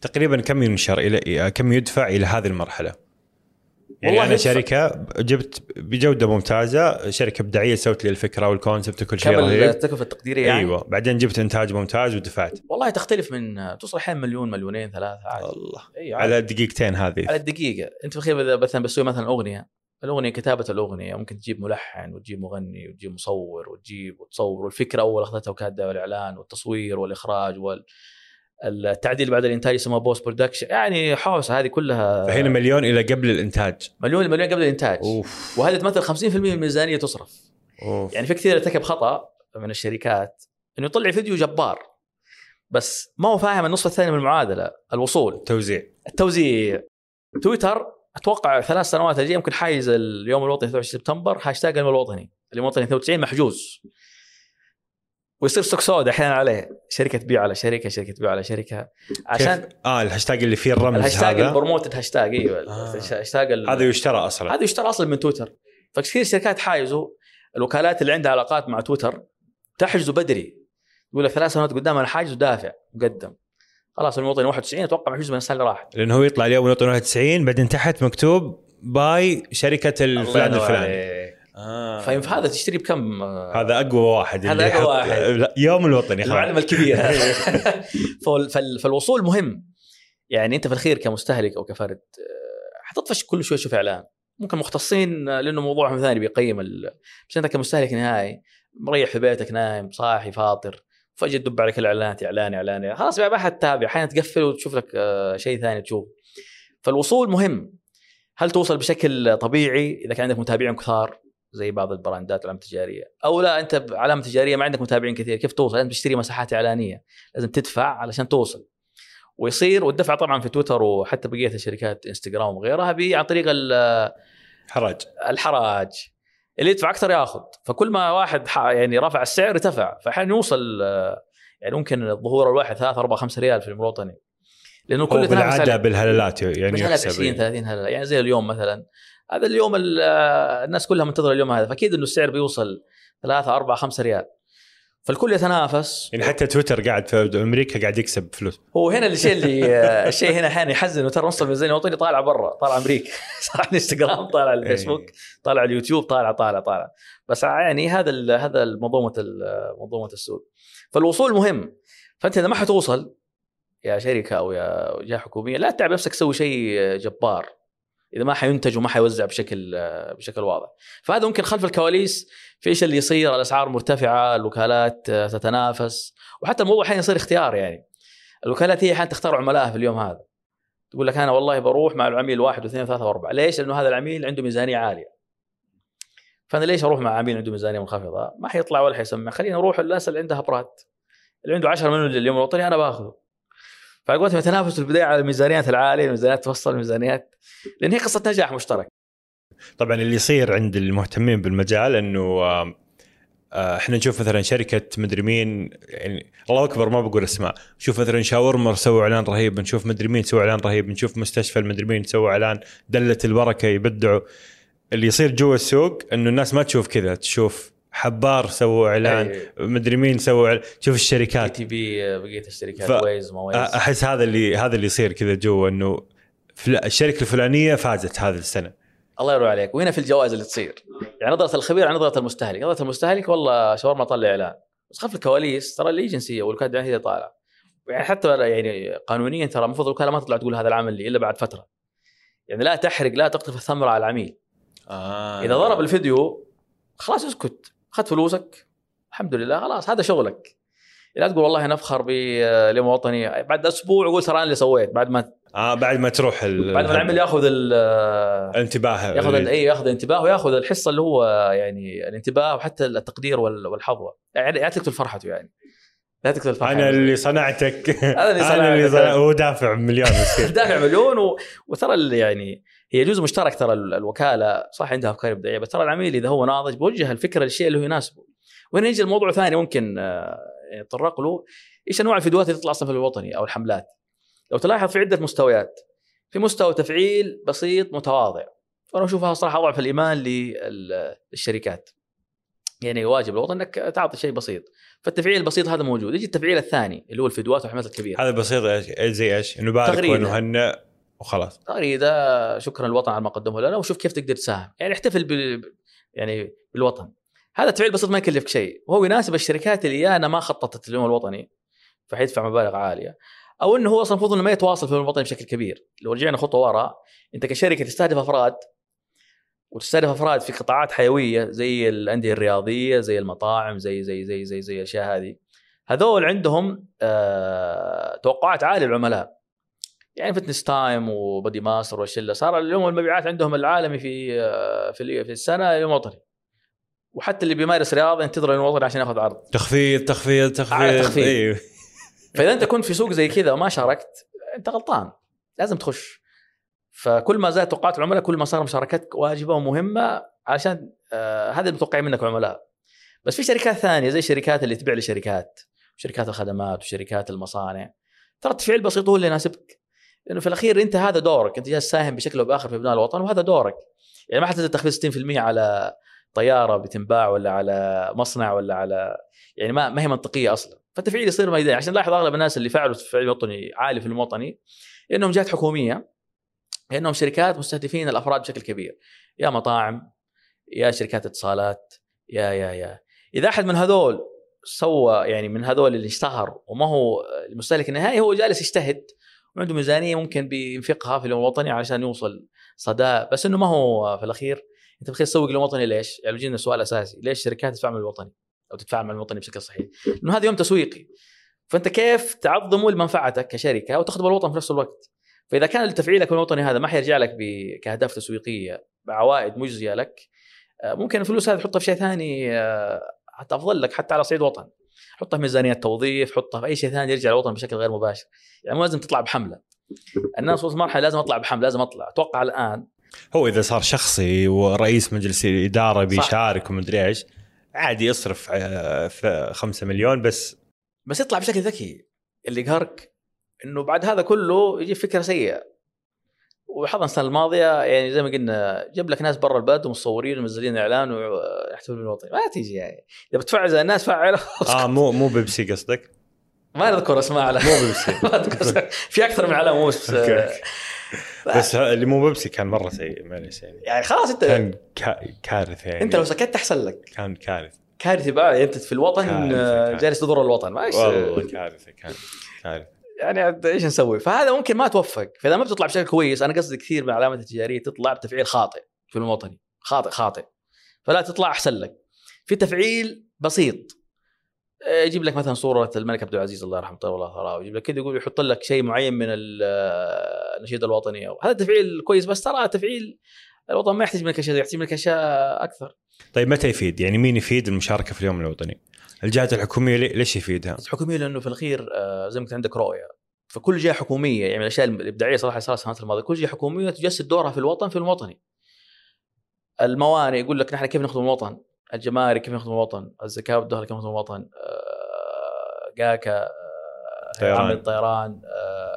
تقريبا كم ينشر الى كم يدفع الى هذه المرحله. يعني انا شركه جبت بجوده ممتازه، شركه ابداعيه سوت لي الفكره والكونسبت وكل شيء رهيب، التكلفه التقديريه يعني. ايوه بعدين جبت انتاج ممتاز ودفعت. والله تختلف، من توصل حين مليون مليونين ثلاثه عادي. الله أيوة. على الدقيقتين هذه، على الدقيقه انت بخير. مثلا بسوي مثلا اغنيه، الأغنية كتابة الأغنية ممكن تجيب ملحن وتجيب مغني وتجيب مصور وتجيب وتصور، والفكرة أول أخذتها وكادة والإعلان والتصوير والإخراج والتعديل بعد الإنتاج يسمى بوست برودكشن، يعني حوسة هذه كلها. فهنا مليون إلى قبل الإنتاج، مليون مليون قبل الإنتاج. أوف. وهذا تمثل خمسين بالمئة من الميزانية تصرف. أوف. يعني في كثير ارتكب خطأ من الشركات إنه يطلع فيديو جبار بس ما هو فاهم النصف الثاني من المعادلة، الوصول، توزيع. التوزيع تويتر اتوقع ثلاث سنوات الجايه يمكن حايز اليوم الوطني ثلاثة وعشرين سبتمبر هاشتاج اليوم الوطني، اليوم الوطني اثنين وتسعين محجوز ويصير سوق سود احيانا عليه، شركه تبيع على شركه، شركه تبيع على شركه، عشان اه الهاشتاج اللي فيه الرمز، الهاشتاج البروموتد هاشتاج. ايوه آه. هاشتاج ال... هذا يشترى اصلا، هذا يشترى اصلا من تويتر. فكثير شركات حايزوا، الوكالات اللي عندها علاقات مع تويتر تحجزوا بدري، يقول لك ثلاث سنوات قدام انا حاجز ودافع مقدم. خلاص الوطني واحد وتسعين اتوقع محجوز من السنه اللي راحت، لانه هو يطلع اليوم الوطني واحد وتسعين بعدين تحت مكتوب باي شركه الفلان الفلاني. اه فاهم. هذا تشتري بكم؟ هذا اقوى واحد، هذا اقوى واحد يوم الوطني، المعلم الكبير. فالوصول مهم. يعني انت في الخير كمستهلك او كفرد حتطفش كل شوي تشوف اعلان، ممكن مختصين لانه موضوعهم ثاني بيقيم ال... بس انت كمستهلك نهائي مريح في بيتك، نايم صاحي فاطر، فجأة تدب عليك الإعلانات، إعلان إعلان خلاص بقى ما حد تابع. أحيانا تقفل وتشوف لك شيء ثاني تشوف. فالوصول مهم. هل توصل بشكل طبيعي إذا كان عندك متابعين كثار زي بعض البراندات والعلامات التجارية، أو لا أنت علامة تجارية ما عندك متابعين كثير، كيف توصل؟ لازم تشتري مساحات إعلانية، لازم تدفع علشان توصل. ويصير والدفع طبعا في تويتر وحتى بقية الشركات إنستغرام وغيرها بي عن طريق الحراج. الحراج اللي يدفع أكثر يأخذ. فكل ما واحد يعني رفع السعر ارتفع، فحين يوصل يعني ممكن الظهور الواحد ثلاثة أربعة خمسة ريال في الوطني، لأنه كل بالعادة بالهلالات يعني يحسب عشرين ثلاثين هلالة. يعني زي اليوم مثلا، هذا اليوم الناس كلها منتظرة اليوم هذا، فأكيد إنه السعر بيوصل ثلاثة أربعة خمسة ريال، فالكل يتنافس. يعني حتى تويتر قاعد في أمريكا قاعد يكسب فلوس. هو هنا الشيء اللي الشيء هنا حين يحزن، وترى نص الميزانية الوطنية طالعة برا، طالعة أمريكا، طالعة إنستغرام، طالعة الفيسبوك، طالعة اليوتيوب، طالعة طالعة طالعة. بس يعني هذا هذا منظومة منظومة السوق. فالوصول مهم. فأنت إذا ما حتوصل يا شركة أو يا جهة حكومية لا تتعب نفسك تسوي شيء جبار إذا ما حينتج وما حيوزع بشكل بشكل واضح. فهذا ممكن خلف الكواليس في إيش اللي يصير، الأسعار مرتفعة، الوكالات تتنافس، وحتى الموضوع حين يصير اختيار. يعني الوكالات هي حين تختار عملائها في اليوم هذا، تقول لك أنا والله بروح مع العميل واحد واثنين وثلاثة وأربعة. ليش؟ لأنه هذا العميل عنده ميزانية عالية، فأنا ليش أروح مع عميل عنده ميزانية منخفضة؟ ما حيطلع ولا حيسمع. خلينا نروح الناس اللي عندها برات، اللي عنده عشرة مليون لليوم الوطني أنا باخذه. فقلت تنافس البداية على الميزانيات العالية، الميزانيات توصل الميزانيات، لأن هي قصة نجاح مشترك. طبعا اللي يصير عند المهتمين بالمجال أنه احنا نشوف مثلا شركه مدري مين، يعني الله اكبر ما بقول اسماء، نشوف مثلا شاورما سووا اعلان رهيب، نشوف مدري مين سووا اعلان رهيب، نشوف مستشفى المدري مين سووا اعلان، دله البركه يبدعوا. اللي يصير جوا السوق انه الناس ما تشوف كذا، تشوف حبار سووا اعلان، أيه. مدري مين سووا اعلان، تشوف الشركات تي بي بقيه الشركات ف... ويز ما ويز. احس هذا اللي هذا اللي يصير كذا جوا، انه الشركه الفلانيه فازت هذه السنه، الله يروي عليك. وهنا في الجوائز اللي تصير يعني نظرة الخبير عن نظرة المستهلك، نظرة المستهلك والله شاورما طلع إعلان، بس خلف الكواليس ترى اللي جنسية والوكالة هي طالعة، يعني حتى يعني قانونيا ترى المفروض الوكالة ما تطلع تقول هذا العمل لي إلا بعد فترة، يعني لا تحرق لا تقطف الثمرة على العميل. آه. إذا ضرب الفيديو خلاص اسكت، أخذت فلوسك الحمد لله خلاص هذا شغلك، لا تقول والله نفخر بمواطني بعد أسبوع وقول ترى أنا اللي سويت، بعد ما آه بعد ما تروح ال... بعد ما العميل ياخذ الانتباه، ياخذ اي ياخذ الانتباه وياخذ الحصه اللي هو يعني الانتباه وحتى التقدير والحظوه، يعني لا تقتل فرحته، يعني لا تقتل فرحته. انا اللي صنعتك انا اللي صنعتك صنع... ودافع مليون مسكين دافع مليون و... وترى يعني هي جزء مشترك، ترى الوكاله صح عندها افكار ابداعيه، بس ترى العميل اذا هو ناضج بوجه الفكره للشيء اللي هو يناسبه. وهنا يجي الموضوع ثاني ممكن نتطرق له، ايش انواع الفيديوهات اللي تطلع اصلا في الوطني او الحملات؟ لو تلاحظ في عدة مستويات، في مستوى تفعيل بسيط متواضع، وأنا أشوفها صراحة أضعف الإيمان للشركات، يعني واجب الوطن أنك تعطي شيء بسيط، فالتفعيل البسيط هذا موجود. يجي التفعيل الثاني اللي هو الفيديوهات والحملات الكبيرة، هذا بسيط زي إيش؟ إنه بارك ونهنئ وخلاص، تغريدة شكرا الوطن على ما قدمه لنا وشوف كيف تقدر تساهم، يعني احتفل بال... يعني بالوطن. هذا تفعيل بسيط ما يكلفك شيء، وهو يناسب الشركات اللي أنا ما خططت اليوم الوطني فحيدفع مبالغ عالية، او انه هو اصلا المفروض انه ما يتواصل في الوطني بشكل كبير. لو رجعنا خطوه وراء، انت كشركه تستهدف افراد وتستهدف افراد في قطاعات حيويه زي الانديه الرياضيه، زي المطاعم، زي زي زي زي زي الاشياء هذه، هذول عندهم آه توقعات عاليه العملاء، يعني فتنس تايم وبدي ماستر والشله، صار اليوم المبيعات عندهم العالمي في آه في في السنه يوم وطني، وحتى اللي بيمارس رياضه ينتظر يوم وطني عشان ياخذ عرض، تخفيض تخفيض تخفيض. فإذا أنت كنت في سوق زي كذا وما شاركت أنت غلطان، لازم تخش. فكل ما زادت توقعات العملاء كل ما صار مشاركتك واجبة ومهمة، عشان آه هذا المتوقع منك عملاء. بس في شركات ثانية زي الشركات اللي تبيع لشركات، شركات الخدمات وشركات المصانع، ترى التفعيل البسيط هو اللي يناسبك، لأنه في الأخير أنت هذا دورك، أنت جالس تساهم بشكل أو بآخر في بناء الوطن وهذا دورك. يعني ما حتنزل تخفيض ستين بالمية على طيارة بتنباع ولا على مصنع ولا على، يعني ما ما هي منطقية أصلا. فالتفعيل يصير ميداني، عشان نلاحظ اغلب الناس اللي فعلوا تفعيل وطني عالي في الوطني انهم جهات حكوميه، انهم شركات مستهدفين الافراد بشكل كبير، يا مطاعم يا شركات اتصالات يا يا يا اذا احد من هذول سوى، يعني من هذول اللي اشتهر وما هو المستهلك النهائي، هو جالس يجتهد وعنده ميزانيه ممكن بينفقها في الوطني علشان يوصل صدى، بس انه ما هو في الاخير انت بخير تسوق للوطني ليش؟ يعني يجينا سؤال اساسي، ليش الشركات تدفع من الوطني أو تتفاعل مع الوطني بشكل صحيح؟ لأنه هذا يوم تسويقي، فأنت كيف تعظمه لمنفعتك كشركة وتخدم الوطن في نفس الوقت. فإذا كان تفعيلك الوطني هذا ما حيرجع لك كأهداف تسويقية بعوائد مجزية لك، ممكن الفلوس هذه تحطها في شيء ثاني حتى أفضل لك، حتى على صعيد وطن، حطها في ميزانية توظيف، حطها في أي شيء ثاني يرجع الوطن بشكل غير مباشر. يعني ما لازم تطلع بحملة، الناس وصلت مرحلة لازم أطلع بحملة، لازم أطلع أتوقع الآن. هو إذا صار شخصي ورئيس مجلس الإدارة بيشارك ومدري إيش، عادي يصرف خمسة مليون بس بس يطلع بشكل ذكي. اللي يقهرك انه بعد هذا كله يجي فكره سيئه، وحظا السنه الماضيه يعني زي ما قلنا جاب لك ناس برا البلد ومصورين ومنزلين اعلان ويحتفلوا بالوطني، ما تيجي. يعني اذا بتفعل زي الناس فعله. اه مو مو بيبسي قصدك؟ ما اذكر اسماء على مو بيبسي في اكثر من علامه بس بس اللي مو بيبسي كان مره سيء، معليش يعني يعني خلاص انت كان كارثه، يعني انت لو سكت تحصل لك كان كارثه كارثه بقى. انت في الوطن جالس تضر الوطن، ما ايش والله كارثه كان كارثه، يعني ايش نسوي؟ فهذا ممكن ما توفق. فاذا ما بتطلع بشكل كويس، انا قصدي كثير من العلامات التجاريه تطلع بتفعيل خاطئ في الوطني، خاطئ خاطئ، فلا تطلع احسن لك. في تفعيل بسيط يجيب لك مثلا صوره الملك عبد العزيز الله يرحمه والله ثراه، ويجيب لك كذا يقول يحط لك شيء معين من النشيد الوطني، او هذا تفعيل كويس، بس ترى تفعيل الوطن ما يحتاج منك اشياء، يحتاج منك اشياء اكثر. طيب متى يفيد؟ يعني مين يفيد المشاركه في اليوم الوطني؟ الجهات الحكوميه ليش يفيدها؟ الحكوميه لانه في الاخير زي ما كنت عندك رؤيه، فكل جهه حكوميه يعني الاشياء الابداعيه صراحه صارت السنوات الماضيه، كل جهه حكوميه تجسد دورها في الوطن في الوطني. الموانئ يقول لك نحن كيف نخدم الوطن، الجمارك كيف يخدم الوطن، الزكاة والدخل كيف يخدم الوطن، جاكا، عامل الطيران،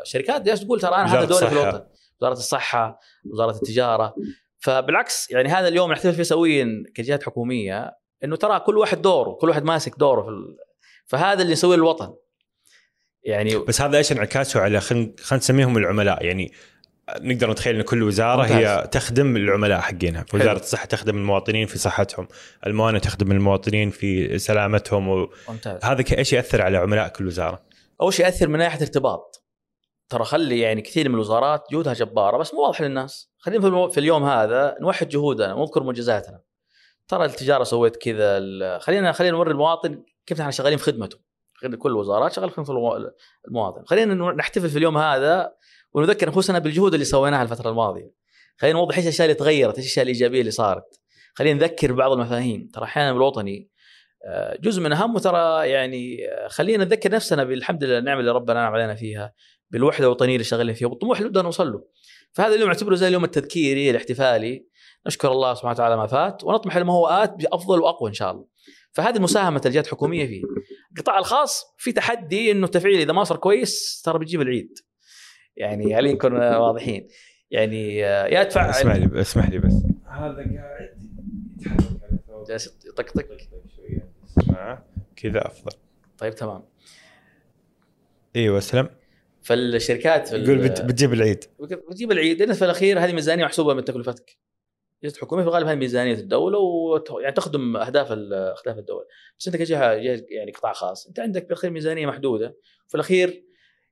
شركات ديش تقول ترى أنا هذا دوري في الوطن، وزارة الصحة، وزارة التجارة. فبالعكس يعني هذا اليوم نحتفل فيه سويا كجهات حكومية إنه ترى كل واحد دوره، كل واحد ماسك دوره في ال... فهذا اللي يسويه الوطن يعني. بس هذا إيش انعكاسه على خلينا خلينا نسميهم العملاء يعني. نقدر نتخيل أن كل وزارة ممتاز. هي تخدم العملاء حقينها، فوزارة الصحة تخدم المواطنين في صحتهم، الموانئ تخدم المواطنين في سلامتهم و... هذا كأيش يأثر على عملاء كل وزارة؟ أول شيء يأثر من ناحية ارتباط. ترى خلي يعني كثير من الوزارات جهودها جبارة بس مو واضح للناس. خلينا في, المو... في اليوم هذا نوحد جهودنا ونذكر منجزاتنا. ترى التجارة سويت كذا ال... خلينا خلينا نوري المواطن كيف نحن شغالين في خدمته. خلينا كل الوزارات شغال في خدمة المواطن. خلينا نحتفل في اليوم هذا ونذكر انفسنا بالجهود اللي سويناها الفتره الماضيه. خلينا نوضح ايش الاشياء اللي تغيرت، ايش الاشياء الايجابيه اللي صارت. خلينا نذكر بعض المفاهيم. ترى احيانا بالوطني جزء من اهمه ترى يعني خلينا نذكر نفسنا بالحمد لله النعمه اللي ربنا انعم علينا فيها، بالوحده الوطنيه اللي شغالين فيها، والطموح اللي بدنا نوصل له. فهذا اليوم نعتبره زي اليوم التذكيري الاحتفالي، نشكر الله سبحانه وتعالى ما فات ونطمح لما هو آت بافضل واقوى ان شاء الله. فهذه مساهمه الجهات الحكوميه فيه. القطاع الخاص في تحدي انه التفعيل اذا ما صار كويس ترى بتجيب العيد. يعني خلينا نكون واضحين يعني يا ادفع. اسمح لي اسمح لي بس هذا قاعد يتحرك على صوت جالس يطقطق شويه اسمعه كذا افضل. طيب تمام ايوه سلام. فالشركات تقول بتجيب العيد بتجيب العيد لان في الاخير هذه ميزانيه محسوبه من تكلفتك. جهه الحكومه في الغالب هذه ميزانيه الدوله ويعني تخدم اهداف اهداف الدوله. بس انت كجهه يعني قطاع خاص انت عندك بالاخير ميزانيه محدوده. في الاخير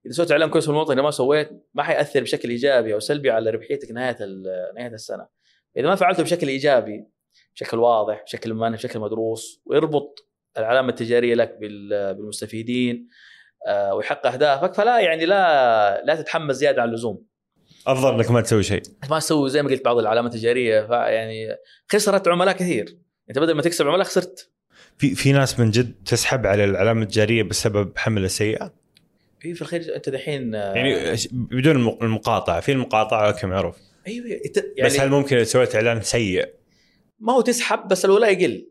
إذا سويت إعلام كويس في المواطن ما سويت ما حيأثر بشكل إيجابي أو سلبي على ربحيتك نهاية نهاية السنة. إذا ما فعلته بشكل إيجابي بشكل واضح بشكل ممنهج بشكل مدروس ويربط العلامة التجارية لك بالمستفيدين ويحقق أهدافك فلا يعني لا لا تتحمس زيادة عن اللزوم. أفضل إنك ما تسوي شيء. ما تسوي زي ما قلت بعض العلامات التجارية يعني خسرت عملاء كثير. أنت بدل ما تكسب عملاء خسرت. في في ناس من جد تسحب على العلامة التجارية بسبب حملة سيئة. في في الخير انت دحين يعني بدون المقاطعه في المقاطعه كما يعرف ايوه يعني بس هل ممكن لو سويت اعلان سيء ما هو تسحب بس الولاء يقل؟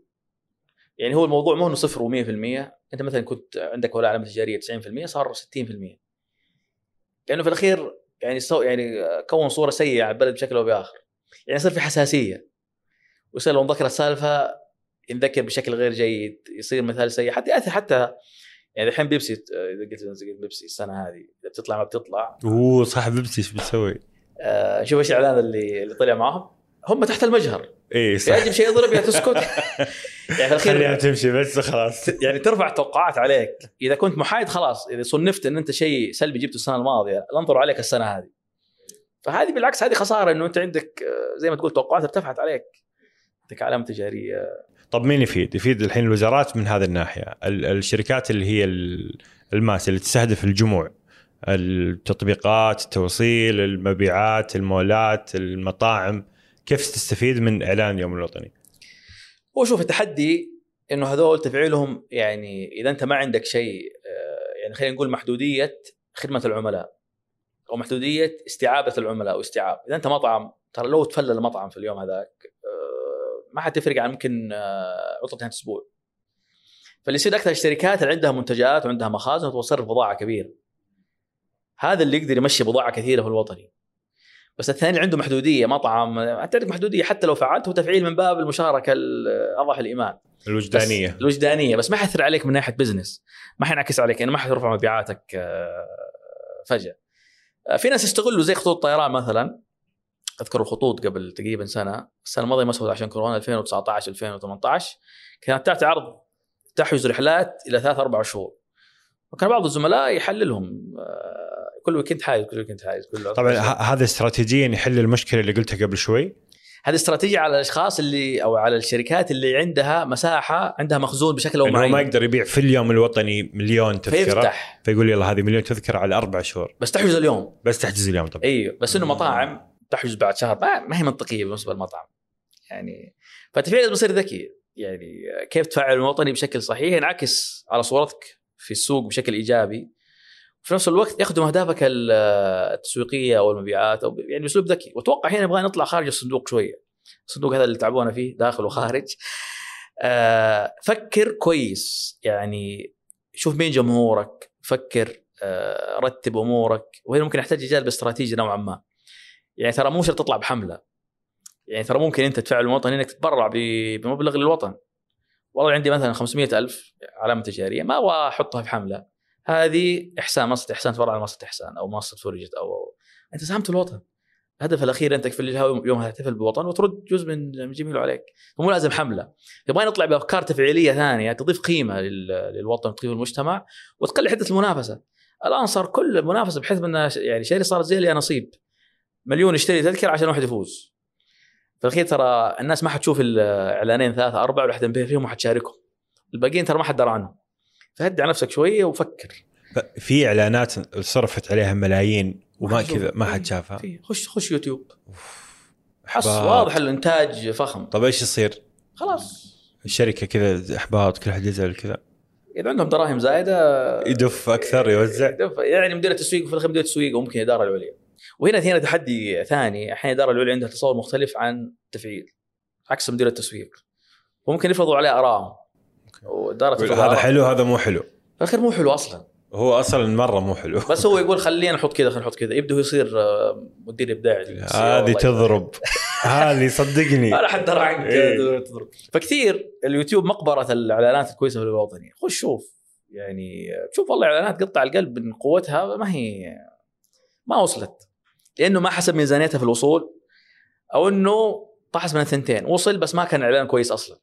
يعني هو الموضوع مو انه صفر و100%. انت مثلا كنت عندك ولاء علامه تجاريه تسعين بالمئة صار ستين بالمئة لانه يعني في الاخير يعني سو يعني كون صوره سيئه على البلد بشكل او باخر. يعني صار في حساسيه وصار لو نذكر السالفه نذكر بشكل غير جيد يصير مثال سيء حتى ياثر حتى يعني الحين بيبسي اذا قلت نزل بيبسي السنه هذه اذا بتطلع ما بتطلع. اوه صح بيبسي ايش بتسوي؟ آه شوف ايش الاعلان اللي اللي طلع معهم هم تحت المجهر. اي صح يجب شيء يضرب يا تسكت. يعني الخير خليها تمشي بس خلاص. يعني ترفع توقعات عليك اذا كنت محايد خلاص. اذا صنفت ان انت شيء سلبي جبته السنه الماضيه انظروا عليك السنه هذه. فهذه بالعكس هذه خساره انه انت عندك زي ما تقول توقعات ارتفعت عليك عندك علامه تجاريه. طب مين يفيد؟ يفيد الحين الوزارات من هذه الناحية، الشركات اللي هي الماس اللي تستهدف الجموع، التطبيقات، التوصيل، المبيعات، المولات، المطاعم، كيف تستفيد من إعلان يوم الوطني؟ وشوف التحدي إنه هذول تفعيلهم يعني إذا أنت ما عندك شيء يعني خلينا نقول محدودية خدمة العملاء أو محدودية استيعابة العملاء واستيعاب. إذا أنت مطعم ترى لو تفلل مطعم في اليوم هذاك ما حتفرق عن ممكن عطلة نهاية أسبوع. فاللي يصير أكثر الشركات اللي عندها منتجات وعندها مخازن وتصرف بضاعة كبيرة. هذا اللي يقدر يمشي بضاعة كثيرة في الوطني. بس الثاني عنده محدودية مطعم أنت عندك محدودية حتى لو فعلت هو تفعيل من باب المشاركة أضح الإيمان. الوجدانية. بس الوجدانية بس ما حيأثر عليك من ناحية بزنس ما حينعكس عليك يعني ما حترفع مبيعاتك فجأة. في ناس يستغلوا زي خطوط الطيران مثلاً. أذكر الخطوط قبل تقريبا سنة السنة الماضية مسحوت عشان كورونا ألفين وتسعة عشر ألفين وثمانية عشر كانت تعرض تحجز رحلات إلى ثلاث أربع شهور وكان بعض الزملاء يحللهم كل ويكند حاجز كل ويكند حاجز كل طبعا هذا استراتيجيا يحل المشكلة اللي قلتها قبل شوي. هذه استراتيجية على الأشخاص اللي أو على الشركات اللي عندها مساحة عندها مخزون بشكل أو معين. ما يقدر يبيع في اليوم الوطني مليون تذكرة فيفتح. فيقول يلا هذه مليون تذكرة على أربع شهور بس تحجز اليوم بس تحجز اليوم طبعا أيوه بس إنه مطاعم تحجز بعد شهر ما هي منطقية بالنسبة للمطعم يعني. فتفعيل بصير ذكي يعني كيف تفعل المواطني بشكل صحيح ينعكس على صورتك في السوق بشكل إيجابي وفي نفس الوقت يخدم أهدافك التسويقية أو المبيعات أو يعني بأسلوب ذكي. وأتوقع هنا نبغى نطلع خارج الصندوق شوية. الصندوق هذا اللي تعبونا فيه داخل وخارج فكر كويس، يعني شوف مين جمهورك، فكر، رتب أمورك. وهنا ممكن يحتاج إجابة باستراتيجي نوعا ما، يعني ترى مو شرط تطلع بحملة، يعني ترى ممكن أنت تفعل الوطن إنك تتبرع بمبلغ للوطن. والله عندي مثلا خمسمائة ألف علامة تجارية، ما أبغى أحطها في حملة، هذه إحسان، منصة إحسان تبرع لمنصة إحسان أو منصة فرجت أو, أو أنت ساهمت الوطن. الهدف الأخير أنت تكفل يوم هتحتفل بالوطن وترد جزء من جميله عليك، مو لازم حملة. يبغى نطلع بأفكار تفعيلية ثانية تضيف قيمة للوطن، تضيف المجتمع، وتقلل حدة المنافسة. الآن صار كل المنافسة بحيث أن يعني شاري صارت زي اللي نصيب مليون يشتري تذكرة عشان واحد يفوز. في الأخير ترى الناس ما حتشوف الإعلانين ثلاثة أربعة ولا حد ينبه فيهم وحتشاركهم، الباقيين ترى ما حد درى عنهم. فهدي على نفسك شوية وفكر. في إعلانات صرفت عليها ملايين وما كذا ما حد شافها. خش خش يوتيوب، حس واضح الإنتاج فخم. طب إيش يصير؟ خلاص الشركة كذا إحباط، كل حد يزعل كذا. إذا عندهم دراهم زائدة يدف أكثر، يوزع يدف. يعني مدير التسويق في الأخير مدير التسويق وممكن إدارة العليا. وهنا هنا تحدي ثاني، أحيانا إدارة العليا عندها تصور مختلف عن تفعيل، عكس مدير التسويق، وممكن يفرضوا عليه آرائهم. هذا حلو هذا مو حلو، الأخير مو حلو أصلا، هو أصلا مرة مو حلو. بس هو يقول خلينا نحط كذا خلينا نحط كذا، يبدو يصير مدير إبداعي. هذه تضرب هذه صدقني أنا حد درعك إيه. تضرب. فكثير اليوتيوب مقبرة الإعلانات الكويسة في الوطنية. خش شوف، يعني شوف والله إعلانات قطع القلب من قوتها ما هي ما وصلت، لأنه ما حسب ميزانيتها في الوصول، أو إنه طاحس من الثنتين، وصل بس ما كان إعلان كويس أصلا.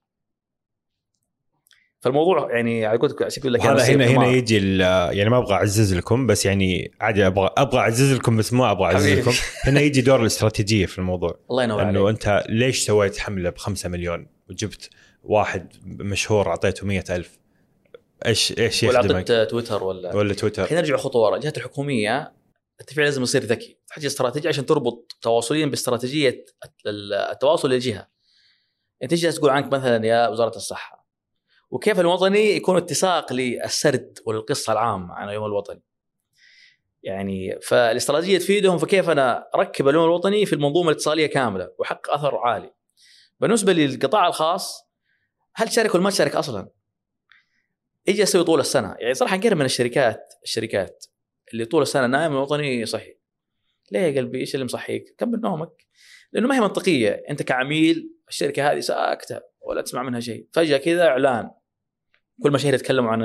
فالموضوع يعني على قولتك اقول لك هذا هنا هنا يجي، يعني ما ابغى اعزز لكم بس يعني عادي ابغى ابغى اعزز لكم بس ما ابغى اعزز لكم هنا يجي دور الاستراتيجيه في الموضوع. الله ينور عليك. انه انت ليش سويت حمله بخمسة مليون وجبت واحد مشهور اعطيته مئة ألف؟ ايش ايش يخدمك؟ ولا عطيت تويتر ولا ولا تويتر. الحين نرجع خطوه ورا، الجهات الحكوميه التفعيل لازم يصير ذكي، تحتاج استراتيجيه عشان تربط تواصليا باستراتيجيه التواصل للجهه. انت ايش تقول عنك مثلا يا وزاره الصحه، وكيف الوطني يكون اتساق للسرد والقصة العامة عن اليوم الوطني. يعني فالاستراتيجية تفيدهم، فكيف أنا أركب اليوم الوطني في المنظومة الاتصالية كاملة وحقق أثر عالي. بالنسبة للقطاع الخاص، هل تشارك ولا ما تشارك أصلا؟ إيجي أسوي طول السنة، يعني صراحة نقرب من الشركات الشركات اللي طول السنة نايم الوطني صحي. ليه يا قلبي؟ إيش اللي مصحيك؟ كمل نومك، لأنه ما هي منطقية. أنت كعميل الشركة هذه ساكتة ولا تسمع منها شيء، فجأة كذا إعلان، كل مشاهير يتكلموا عن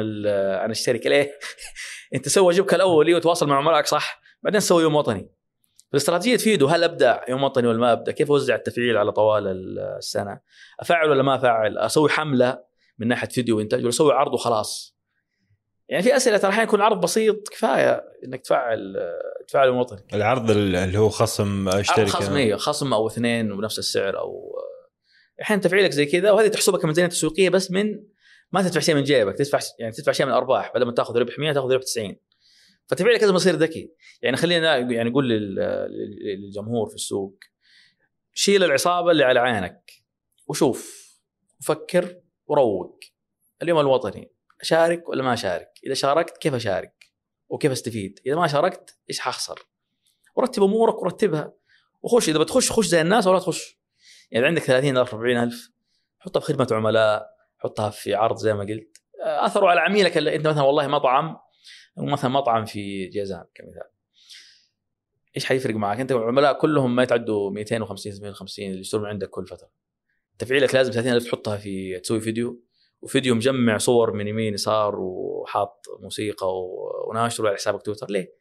عن الشركه. ليه؟ انت سوى واجبك الاولي وتواصل مع عملائك صح، بعدين سوي يوم وطني. الاستراتيجيه تفيده، هل ابدا يوم وطني ولا ما ابدا، كيف اوزع التفعيل على طوال السنه، افعل ولا ما افعل، اسوي حمله من ناحيه فيديو وانتاج ولا اسوي عرض وخلاص. يعني في اسئله ترى يكون عرض بسيط كفايه انك تفعل تفعل يوم وطني. العرض اللي هو خصم اشترك، خصم خصم او اثنين بنفس السعر، او الحين تفعيلك زي كذا. وهذه تحسبها كميزانيه تسويقيه، بس من ما تدفع شيء من جيبك، تدفع يعني تدفع شيء من الارباح، بدل ما تاخذ ربح مئة تاخذ ربح تسعين. فتفعيلك لازم يصير ذكي. يعني خلينا يعني نقول للجمهور في السوق، شيل العصابه اللي على عينك وشوف وفكر وروق اليوم الوطني، اشارك ولا ما اشارك، اذا شاركت كيف اشارك وكيف استفيد، اذا ما شاركت ايش حخسر، ورتب امورك ورتبها وخش. اذا بتخش خش زي الناس ولا تخش، يعني عندك ثلاثين ألف أربعين ألف حطها في خدمه عملاء، حطها في عرض زي ما قلت، أثروا على عميلك. أنت مثلا والله مطعم، مثلا مطعم في جيزان كمثال، إيش حيفرق معك؟ أنت عملاء كلهم ما يتعدوا مئتين وخمسين مئتين وخمسين اللي يشترون عندك كل فترة. تفعيلك لازم ثلاثين ألف تحطها في تسوي فيديو، وفيديو مجمع صور من يمين يسار وحاط موسيقى وناشره على حسابك تويتر. ليه؟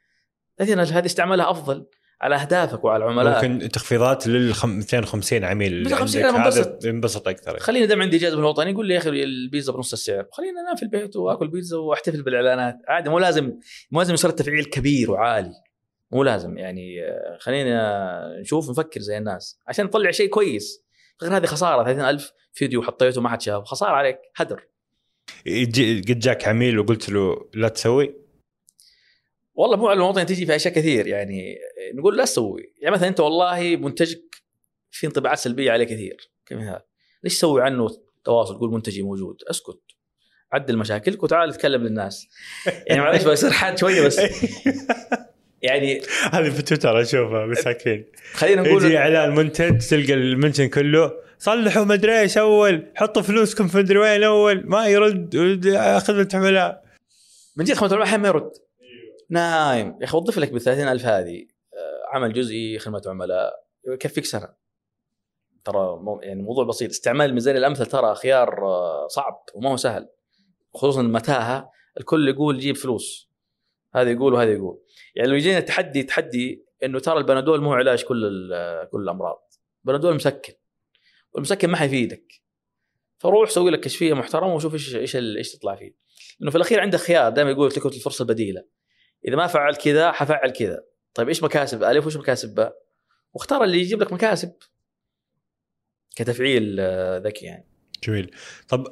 ثلاثين ألف هذه استعمالها أفضل على أهدافك وعلى العملاء. ممكن تخفيضات لل مئتين وخمسين عميل هذا ينبسط أكثر. خليني دم عندي جائزة بالوطني، يقول لي يا أخي البيتزا بنص السعر، خلينا أنا في البيت وأكل بيتزا وأحتفل بالإعلانات عادي. مو لازم مو لازم يصير تفعيل كبير وعالي، مو لازم. يعني خلينا نشوف نفكر زي الناس عشان نطلع شيء كويس، غير هذه خسارة. ثلاثين ألف فيديو حطيته ما حد شاف، خسارة عليك، هدر. قد جاك عميل وقلت له لا تسوي؟ والله مو على المواطن تيجي في أشياء كثير، يعني نقول لا تسوي. يعني مثلا أنت والله منتجك في انطباعات سلبية عليه كثير كمثال، ليش تسوي عنه تواصل؟ تقول منتجي موجود، اسكت، عدل مشاكلك وتعال اتكلم للناس. يعني معلش بيصير حاد شوية بس يعني هذه في تويتر اشوفها مساكين. خلينا نقول يجي اعلان منتج تلقى المنشن كله صلحوا ما ادري ايش اول، حطوا فلوسكم في مدري وين اول، ما يرد خدمه عملاء. من جد خدمه عملاء ما يرد، نايم يا اخي. وظف لك بالثلاثين ألف هذه عمل جزئي خدمه عملاء يكفيك سنه. ترى يعني موضوع بسيط. استعمال الميزانيه الامثل ترى خيار صعب وما هو سهل، خصوصا متاهه الكل يقول جيب فلوس، هذا يقول وهذا يقول. يعني لو يجينا تحدي تحدي انه ترى البنادول مو علاج كل كل الامراض، البنادول مسكن والمسكن ما حيفيدك، فروح سوي لك كشفيه محترمه وشوف ايش ايش ايش تطلع فيه. انه في الاخير عندك خيار، دائما يقول لك الفرصه البديله، اذا ما فعل كذا حفعل كذا. طيب ايش مكاسب الف وايش مكاسب باء، واختار اللي يجيب لك مكاسب كتفعيل ذكي يعني. جميل. طب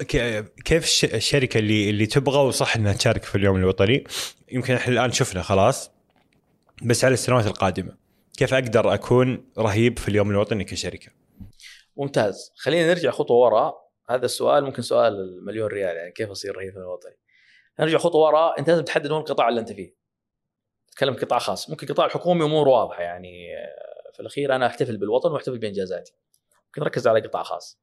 كيف الشركه اللي اللي تبغى وصح انها تشارك في اليوم الوطني، يمكن احنا الان شفنا خلاص، بس على السنوات القادمه كيف اقدر اكون رهيب في اليوم الوطني كشركه؟ ممتاز. خلينا نرجع خطوه وراء. هذا السؤال ممكن سؤال مليون ريال، يعني كيف اصير رهيب في اليوم الوطني. نرجع خطوه وراء. انت لازم تحدد وين القطاع اللي انت فيه. تكلم قطاع خاص، ممكن قطاع حكومي امور واضحه. يعني في الاخير انا احتفل بالوطن واحتفل بانجازاتي، ممكن تركز على قطاع خاص.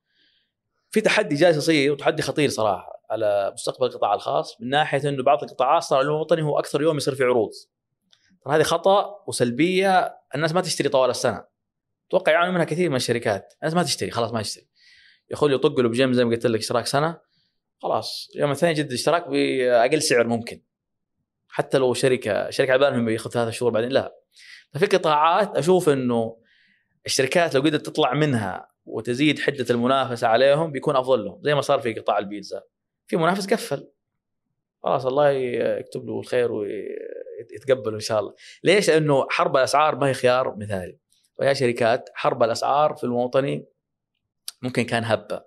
في تحدي جالس يصير وتحدي خطير صراحه على مستقبل القطاع الخاص، من ناحيه انه بعض القطاعات صار اليوم الوطني هو اكثر يوم يصير في عروض. طبعا هذه خطا وسلبيه، الناس ما تشتري طوال السنه. اتوقع يعانون منها كثير من الشركات، الناس ما تشتري، خلاص ما تشتري، ياخذ يطق له بجيم زي ما قلت لك اشتراك سنه، خلاص اليوم الثاني يجدد اشتراك باقل سعر ممكن. حتى لو شركه شركه على بالهم بياخذ ثلاثة شهور بعدين لا. ففي قطاعات اشوف انه الشركات لو قدرت تطلع منها وتزيد حده المنافسه عليهم بيكون افضل لهم، زي ما صار في قطاع البيتزا، في منافس قفل خلاص، الله يكتب له الخير ويتقبله ان شاء الله. ليش؟ لانه حرب الاسعار ما هي خيار مثالي. ويا شركات حرب الاسعار في الوطني ممكن كان هبه،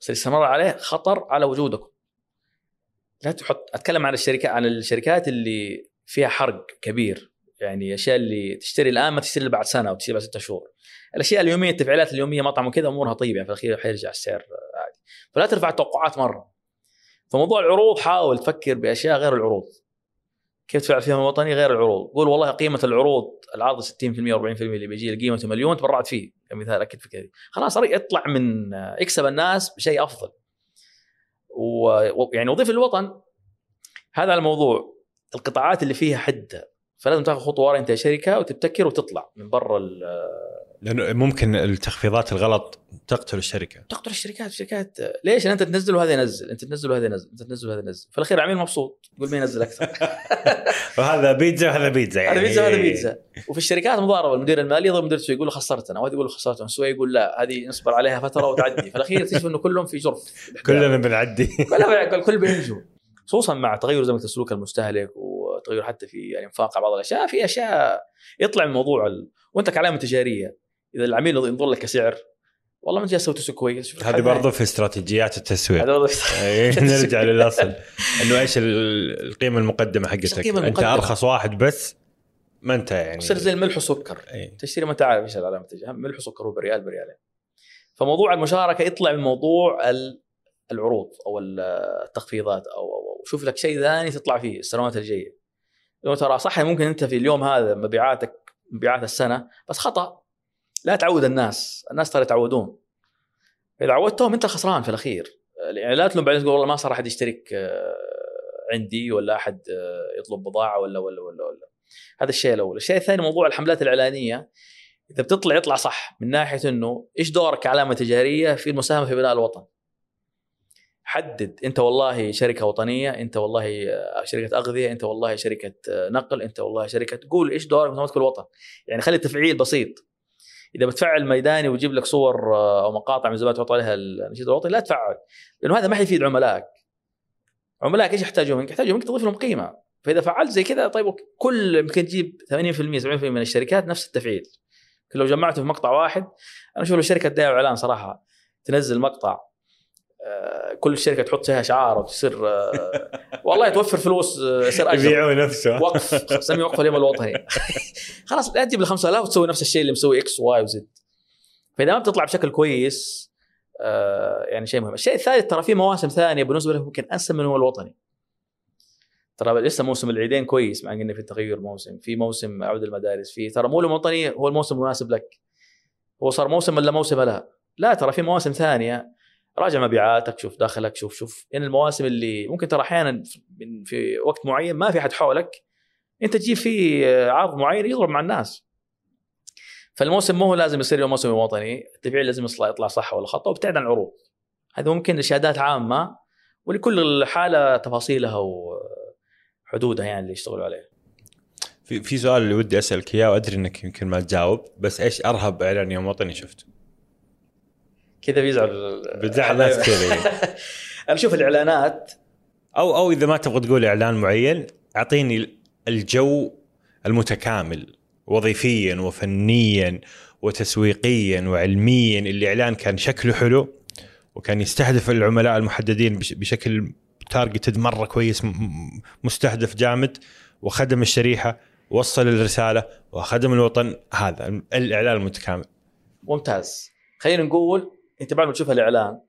بس الاستمرار عليه خطر على وجودكم. لا تحط، اتكلم عن الشركات عن الشركات اللي فيها حرق كبير، يعني الاشياء اللي تشتري الان ما تشتري بعد سنه وتشتري بعد ستة شهور. الاشياء اليوميه التفعيلات اليوميه مطعم وكذا امورها طيبه، يعني في الاخير حيرجع السعر عادي. فلا ترفع التوقعات مره. فموضوع العروض حاول تفكر باشياء غير العروض، كيف تفعل فيها الوطني غير العروض. قول والله قيمه العروض العرض ستين بالمئة أربعين بالمئة اللي بيجي قيمته مليون تبرعت فيه كمثال، اكيد في كذا خلاص اطلع من اكسب الناس بشيء افضل. ويعني وظيفه الوطن هذا الموضوع القطاعات اللي فيها حده، فلازم تاخذ خطوه ورا انت شركه وتبتكر وتطلع من برا، لانه ممكن التخفيضات الغلط تقتل الشركه تقتل الشركات الشركات ليش؟ انت تنزله هذا ينزل، انت تنزله هذا ينزل، انت تنزله هذا ينزل، في الاخير عميل مبسوط يقول مين ينزل اكثر. وهذا بيتزا وهذا بيتزا، يعني هذا بيتزا وهذا بيتزا. وفي الشركات مضاربه، المدير المالي يضرب مدير التسويق يقول له خسرت انا، وهذا يقول له خسرت انا، سوي يقول لا هذه نصبر عليها فتره وتعدي. في الاخير تشوف انه كلهم في جرف، كلنا بنعدي، كلنا كل بينجو، خصوصا مع تغير زي ما تسلوك المستهلك وتغير حتى في يعني انفاق بعض الاشياء. في اشياء يطلع من موضوع ال... وانت كعلامه تجاريه اذا العميل ينظر لك كسعر والله ما جاي اسوي تسويق كويس. هذه برضه في استراتيجيات التسويق نرجع للاصل انه ايش القيمه المقدمه حقتك. انت ارخص واحد بس ما انت يعني تصير زي الملح والسكر، تشتري ما تعرف ايش العلامه التجاريه، ملح وسكر وبريال بريالين. فموضوع المشاركه يطلع من موضوع ال... العروض او التخفيضات او او شوف لك شيء ثاني تطلع فيه السنوات الجايه. لو ترى صح ممكن انت في اليوم هذا مبيعاتك مبيعات السنه، بس خطا لا تعود الناس، الناس ترى يتعودون، اذا عودتهم انت خسران في الاخير. يعني لا تلوم بعدين تقول والله ما صار احد يشترك عندي ولا احد يطلب بضاعه ولا ولا ولا, ولا. هذا الشيء الاول. الشيء الثاني موضوع الحملات الاعلانيه، اذا بتطلع يطلع صح من ناحيه انه ايش دورك كعلامه تجاريه في المساهمه في بناء الوطن. حدد انت والله شركه وطنيه، انت والله شركه اغذيه، انت والله شركه نقل، انت والله شركه، تقول ايش دورك في مساهمتك الوطن. يعني خلي التفعيل بسيط. اذا بتفعل ميداني وتجيب لك صور او مقاطع من زمان تحط عليها النشيد الوطني لا تفعل، لانه هذا ما حيفيد عملائك. عملائك ايش يحتاجوا منك؟ يحتاجوا منك تضيف لهم قيمه. فاذا فعلت زي كذا طيب كل يمكن تجيب ثمانين بالمئة سبعين بالمئة من الشركات نفس التفعيل. لو جمعته في مقطع واحد، انا اشوف الشركه تدعي اعلان صراحه، تنزل مقطع كل الشركه تحط فيها شعار وتصير والله توفر فلوس، يصير اجر يبيعوا نفسه وقف، سمي وقف اليوم الوطني. خلاص لا تجيب ال خمسة آلاف وتسوي نفس الشيء اللي مسوي اكس واي وزد. فاذا ما بتطلع بشكل كويس يعني شيء مهم. الشيء الثالث ترى في مواسم ثانيه بالنسبه له ممكن انسب من هو الوطني. ترى لسه موسم العيدين كويس، مع انه في تغير موسم، في موسم عود المدارس، في ترى مو الوطني هو الموسم المناسب لك، هو صار موسم ولا موسم لها، لا ترى في مواسم ثانيه. راجع مبيعاتك، شوف دخلك، شوف شوف ان المواسم اللي ممكن ترى احيانا في وقت معين ما في حد حولك انت تجيب فيه عرض معين يضرب مع الناس. فالموسم مو لازم يصير يوم موسم وطني، التفعيل لازم يطلع صح ولا خطا، وابتعد عن العروض. هذا ممكن لشهادات عامه ولكل حاله تفاصيلها وحدودها يعني اللي يشتغلوا عليها. في في سؤال اللي ودي اسالك اياه وادري انك يمكن ما تجاوب، بس ايش ارهب اعلان يوم وطني شفته؟ كذا بيزعل بتزعل ناس كذا. انا شوف الاعلانات او او اذا ما تبغى تقول اعلان معين، اعطيني الجو المتكامل وظيفيا وفنيا وتسويقيا وعلميا، اللي اعلان كان شكله حلو وكان يستهدف العملاء المحددين بشكل تارجتد مره كويس، مستهدف جامد وخدم الشريحه، وصل الرساله وخدم الوطن. هذا الاعلان المتكامل ممتاز. خلينا نقول انت بعد ما تشوف الاعلان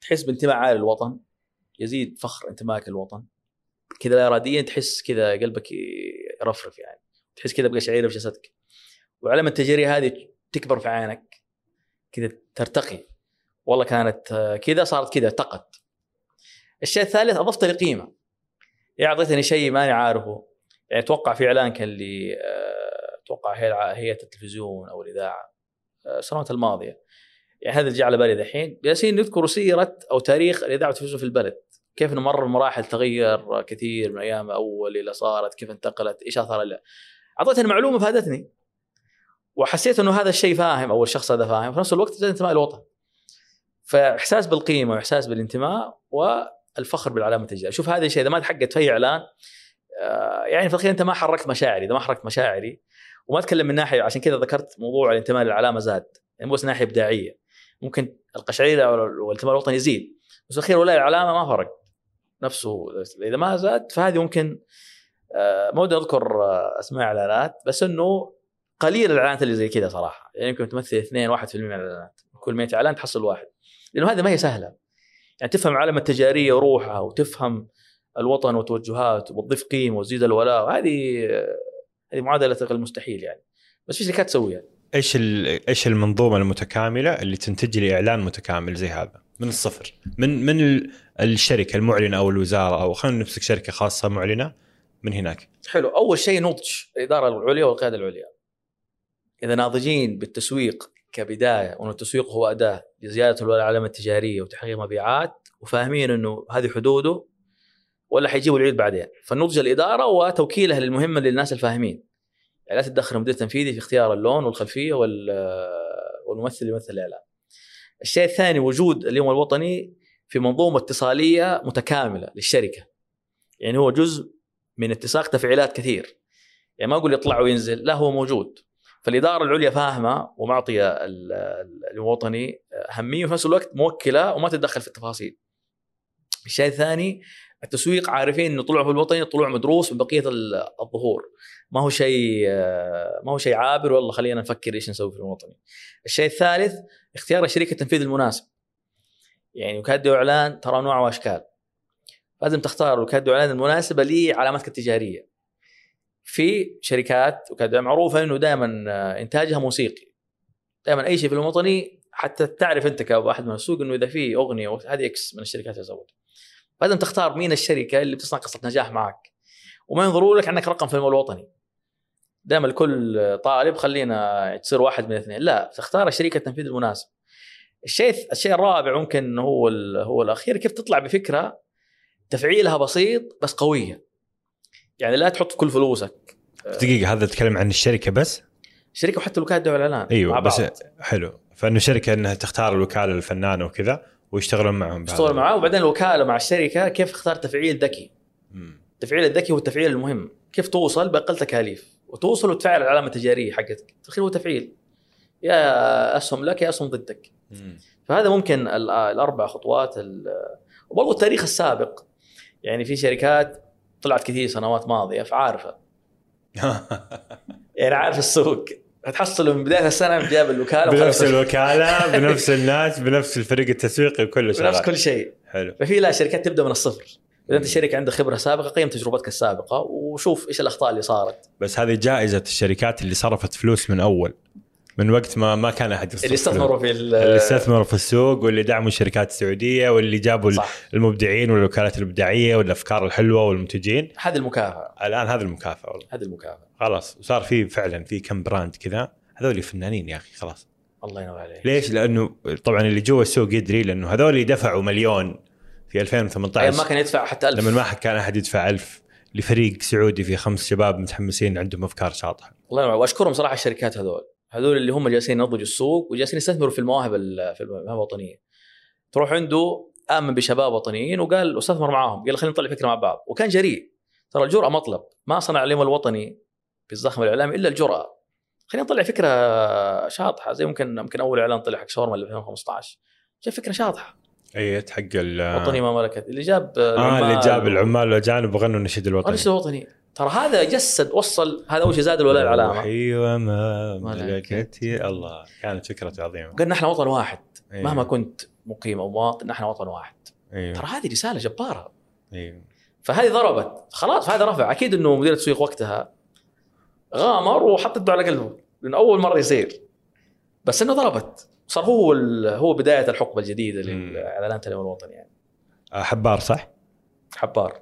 تحس بانتماء عالي للوطن، يزيد فخر انتمائك للوطن كذا، لا اراديا تحس كذا قلبك يرفرف، يعني تحس كذا بقشعريره في جسدك، وعلامه التجاريه هذه تكبر في عينك كذا، ترتقي، والله كانت كذا صارت كذا، ارتقت. الشيء الثالث اضفت لي قيمه، يعني اعطيتني شيء ماني عارفه. يعني اتوقع في اعلان كان اللي اتوقع هي هيئه التلفزيون او الاذاعه السنوات الماضيه، يعني هذا اللي جاء على بالي دحين، جالسين نذكر سيره او تاريخ الاذاعه والتلفزيون في البلد، كيف انه مر بمراحل تغير كثير من ايام اول الى صارت، كيف انتقلت، ايش اثر لها. اعطيتني معلومه فادتني وحسيت انه هذا الشيء فاهم او الشخص هذا فاهم، في نفس الوقت زاد انتماء الوطن. فاحساس بالقيمه واحساس بالانتماء والفخر بالعلامه التجاريه. شوف هذا الشيء اذا ما تحققت في اعلان يعني في الأخير انت ما حركت مشاعري، اذا ما حركت مشاعري وما اتكلم من ناحيه، عشان كذا ذكرت موضوع الانتماء للعلامه زاد، يعني مو بس ناحيه ابداعيه، ممكن القشعريره والانتماء الوطني يزيد، بس الاخير ولا العلامه ما فرق نفسه اذا ما زاد. فهذه ممكن ما ودي اذكر اسماء اعلانات، بس انه قليل الاعلانات اللي زي كذا صراحه، يعني يمكن تمثل اثنين واحد بالمئة من الاعلانات، كل مئة اعلان تحصل واحد، لانه هذا ما هي سهله. يعني تفهم العلامه التجاريه وروحها وتفهم الوطن وتوجهات وتضيف قيمه وتزيد الولاء، هذه هذه معادله المستحيل يعني، بس في شركات تسويها. ايش ايش المنظومه المتكامله اللي تنتج لي اعلان متكامل زي هذا من الصفر، من من الشركه المعلنه او الوزاره، او خلينا نمسك شركه خاصه معلنه من هناك. حلو، اول شيء نضج الاداره العليا والقياده العليا، اذا ناضجين بالتسويق كبدايه، وانه التسويق هو اداه لزياده الولاء العلامه التجاريه وتحقيق مبيعات، وفاهمين انه هذه حدوده ولا حيجيبوا العيد بعدين. فنضج الاداره وتوكيلها للمهمه للناس الفاهمين، يعني لا تتدخل المدير التنفيذي في اختيار اللون والخلفيه والممثل اللي يمثل الاعلان. الشيء الثاني وجود اليوم الوطني في منظومه اتصاليه متكامله للشركه، يعني هو جزء من اتساق تفعيلات كثير، يعني ما اقول يطلع وينزل، لا هو موجود. فالاداره العليا فاهمه ومعطيه الوطني اهميه، وفي نفس الوقت موكله وما تتدخل في التفاصيل. الشيء الثاني التسويق، عارفين انه طلعوا في الوطني طلوع مدروس من بقيه الظهور، ما هو شيء ما هو شيء عابر والله خلينا نفكر ايش نسوي في الوطني. الشيء الثالث اختيار شركه التنفيذ المناسب، يعني وكاده اعلان ترى انواع واشكال، لازم تختار وكاده اعلان المناسبه لعلاماتك التجاريه. في شركات وكاده معروفه انه دائما انتاجها موسيقي، دائما اي شيء في الوطني حتى تعرف انت كواحد من السوق انه اذا في اغنيه وهذه اكس من الشركات تسويها. لازم تختار مين الشركه اللي بتصنع قصه نجاح معك، وما ينظروا لك انك رقم في الوطني دائما لكل طالب خلينا تصير واحد من اثنين، لا تختار الشركه التنفيذ المناسب. الشيء الشيء الرابع ممكن هو هو الاخير، كيف تطلع بفكره تفعيلها بسيط بس قويه، يعني لا تحط كل فلوسك. دقيقه، هذا تتكلم عن الشركه بس، الشركه وحتى وكاله الاعلان. ايوه بس حلو، فانه شركه انها تختار الوكاله الفنانه وكذا ويشتغلون معهم، يشتغلون معه، وبعدين الوكاله مع الشركه كيف اختار تفعيل ذكي. التفعيل الذكي هو التفعيل المهم، كيف توصل باقل تكاليف وتوصل وتفعل العلامه التجاريه حقتك. الخير هو تفعيل، يا اسهم لك يا اسهم ضدك. مم. فهذا ممكن الاربع خطوات، وبرضه التاريخ السابق، يعني في شركات طلعت كثير سنوات ماضيه فعارفه يعني عارف السوق، هتحصلوا من بداية السنة جاب الوكالة بنفس الوكالة بنفس الناس بنفس الفريق التسويقي بكل شيء بنفس كل شيء. حلو، ففي لا شركات تبدأ من الصفر اذا انت شركه عندها خبره سابقه قيم تجربتك السابقه وشوف ايش الاخطاء اللي صارت. بس هذه جائزه الشركات اللي صرفت فلوس من اول من وقت ما ما كان احد يصرف. اللي استثمروا في اللي استثمروا في السوق واللي دعموا الشركات السعوديه واللي جابوا صح. المبدعين والوكالات الابداعيه والافكار الحلوه والمنتجين. هذه المكافاه الان، هذه المكافاه والله، هذه المكافاه خلاص. وصار في فعلا في كم براند كذا هذول فنانين يا اخي خلاص. الله ينور عليك. ليش؟ لانه طبعا اللي جوا السوق يدري، لانه هذول دفعوا مليون في ألفين وثمانية عشر. أيوة ما كان يدفع حتى ألف. لما ما كان أحد يدفع ألف لفريق سعودي في خمس شباب متحمسين عندهم أفكار شاطحة. الله ينور. وأشكرهم صراحة الشركات هذول، هذول اللي هم جالسين ينضجوا السوق وجالسين يستثمروا في المواهب في المواهب الوطنية. تروح عنده آمن بشباب وطنيين وقال واستثمر معاهم، قال خلينا نطلع فكرة مع بعض، وكان جريء. ترى الجرأة مطلب، ما صنع اليوم الوطني بالزخم الإعلامي إلا الجرأة. خلينا نطلع فكرة شاطحة زي ممكن ممكن أول إعلان طلع حق شاورما ألفين وخمسة عشر، جاء فكرة شاطحة. ايت حق الوطني ما ملكت اللي جاب آه اللي جاب العمال الاجانب وغنوا النشيد الوطني. النشيد الوطني ترى هذا جسد، وصل هذا اول شيء، زاد الولاء العلامه. ايوه ما ملكت الله، كانت فكره عظيمه. قلنا احنا وطن واحد. أيوة. مهما كنت مقيم او مواطن احنا وطن واحد. أيوة. ترى هذه رساله جباره. ايوه فهذه ضربت خلاص، فهذا رفع. اكيد انه مدير التسويق وقتها غامر وحط يده على قلبه لانه اول مره يصير، بس انه ضربت صار هو هو بدايه الحقبه الجديده للاعلانات اليوم الوطني. يعني حبار صح؟ حبار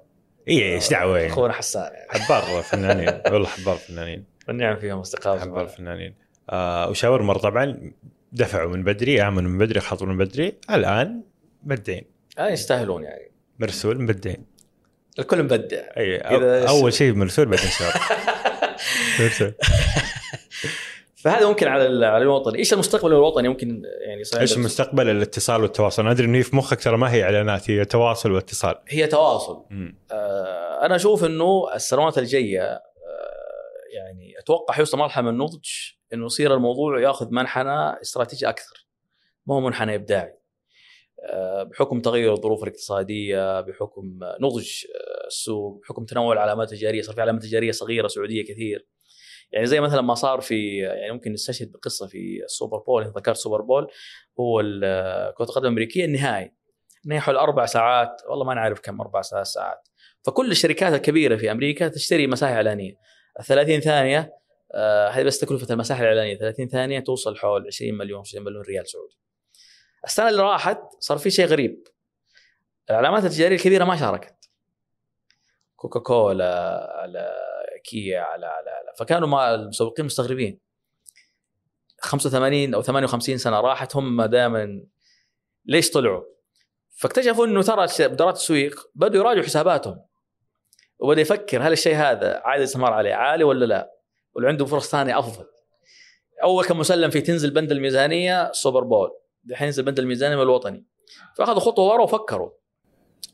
ايه ايش دعوه يعني. اخونا حسان يعني. حبار فنانين والله، حبار فنانين والنعم فيهم استقامه. حبار فنانين آه وشاورما طبعا دفعوا من بدري، امنوا من بدري، خاطروا من بدري، الان مبدعين. آه يستاهلون يعني. مرسول مبدعين، الكل مبدع. اي اول شيء مرسول بعدين شاورما. فهذا ممكن على على الوطني. ايش المستقبل الوطني ممكن يعني صحيح؟ ايش المستقبل؟ الاتصال والتواصل. انا ادري انه في مخك ترى ما هي اعلانات، هي تواصل واتصال، هي تواصل. آه انا اشوف انه السنوات الجايه آه يعني اتوقع حيوصل مرحله من النضج انه يصير الموضوع ياخذ منحنى استراتيجي اكثر، ما هو منحنى ابداعي. آه بحكم تغير الظروف الاقتصاديه، بحكم نضج السوق، بحكم تنوع العلامات التجاريه. صار في علامات تجاريه صغيره سعوديه كثير، يعني زي مثلا ما صار في، يعني ممكن نستشهد بقصه في السوبر بول. ذكرت سوبر بول، هو كرة القدم الامريكيه النهائي، نهايه حول اربع ساعات والله ما نعرف كم، اربع ساعات ساعات. فكل الشركات الكبيره في امريكا تشتري مساحه اعلانيه. ثلاثين ثانيه هذه بس تكلفه المساحه الاعلانيه، ثلاثين ثانيه توصل حول عشرين مليون عشرين مليون ريال سعودي. السنه اللي راحت صار في شيء غريب، العلامات التجاريه الكبيره ما شاركت، كوكا كولا على كيا على على فكانوا مع المسوقين مستغربين. خمسة وثمانين أو ثمانية وخمسين سنة راحت هم دائما ليش طلعوا؟ فاكتشفوا أنه ترى إدارات التسويق بدوا يراجعوا حساباتهم وبدأ يفكر هل الشيء هذا عادي يستمر عليه عالي ولا لا، واللي عنده فرص ثانية أفضل. أول كان مسلم في تنزل بند الميزانية سوبر بول، دحين ينزل بند الميزانية من الوطني. فأخذوا خطوة ورا وفكروا.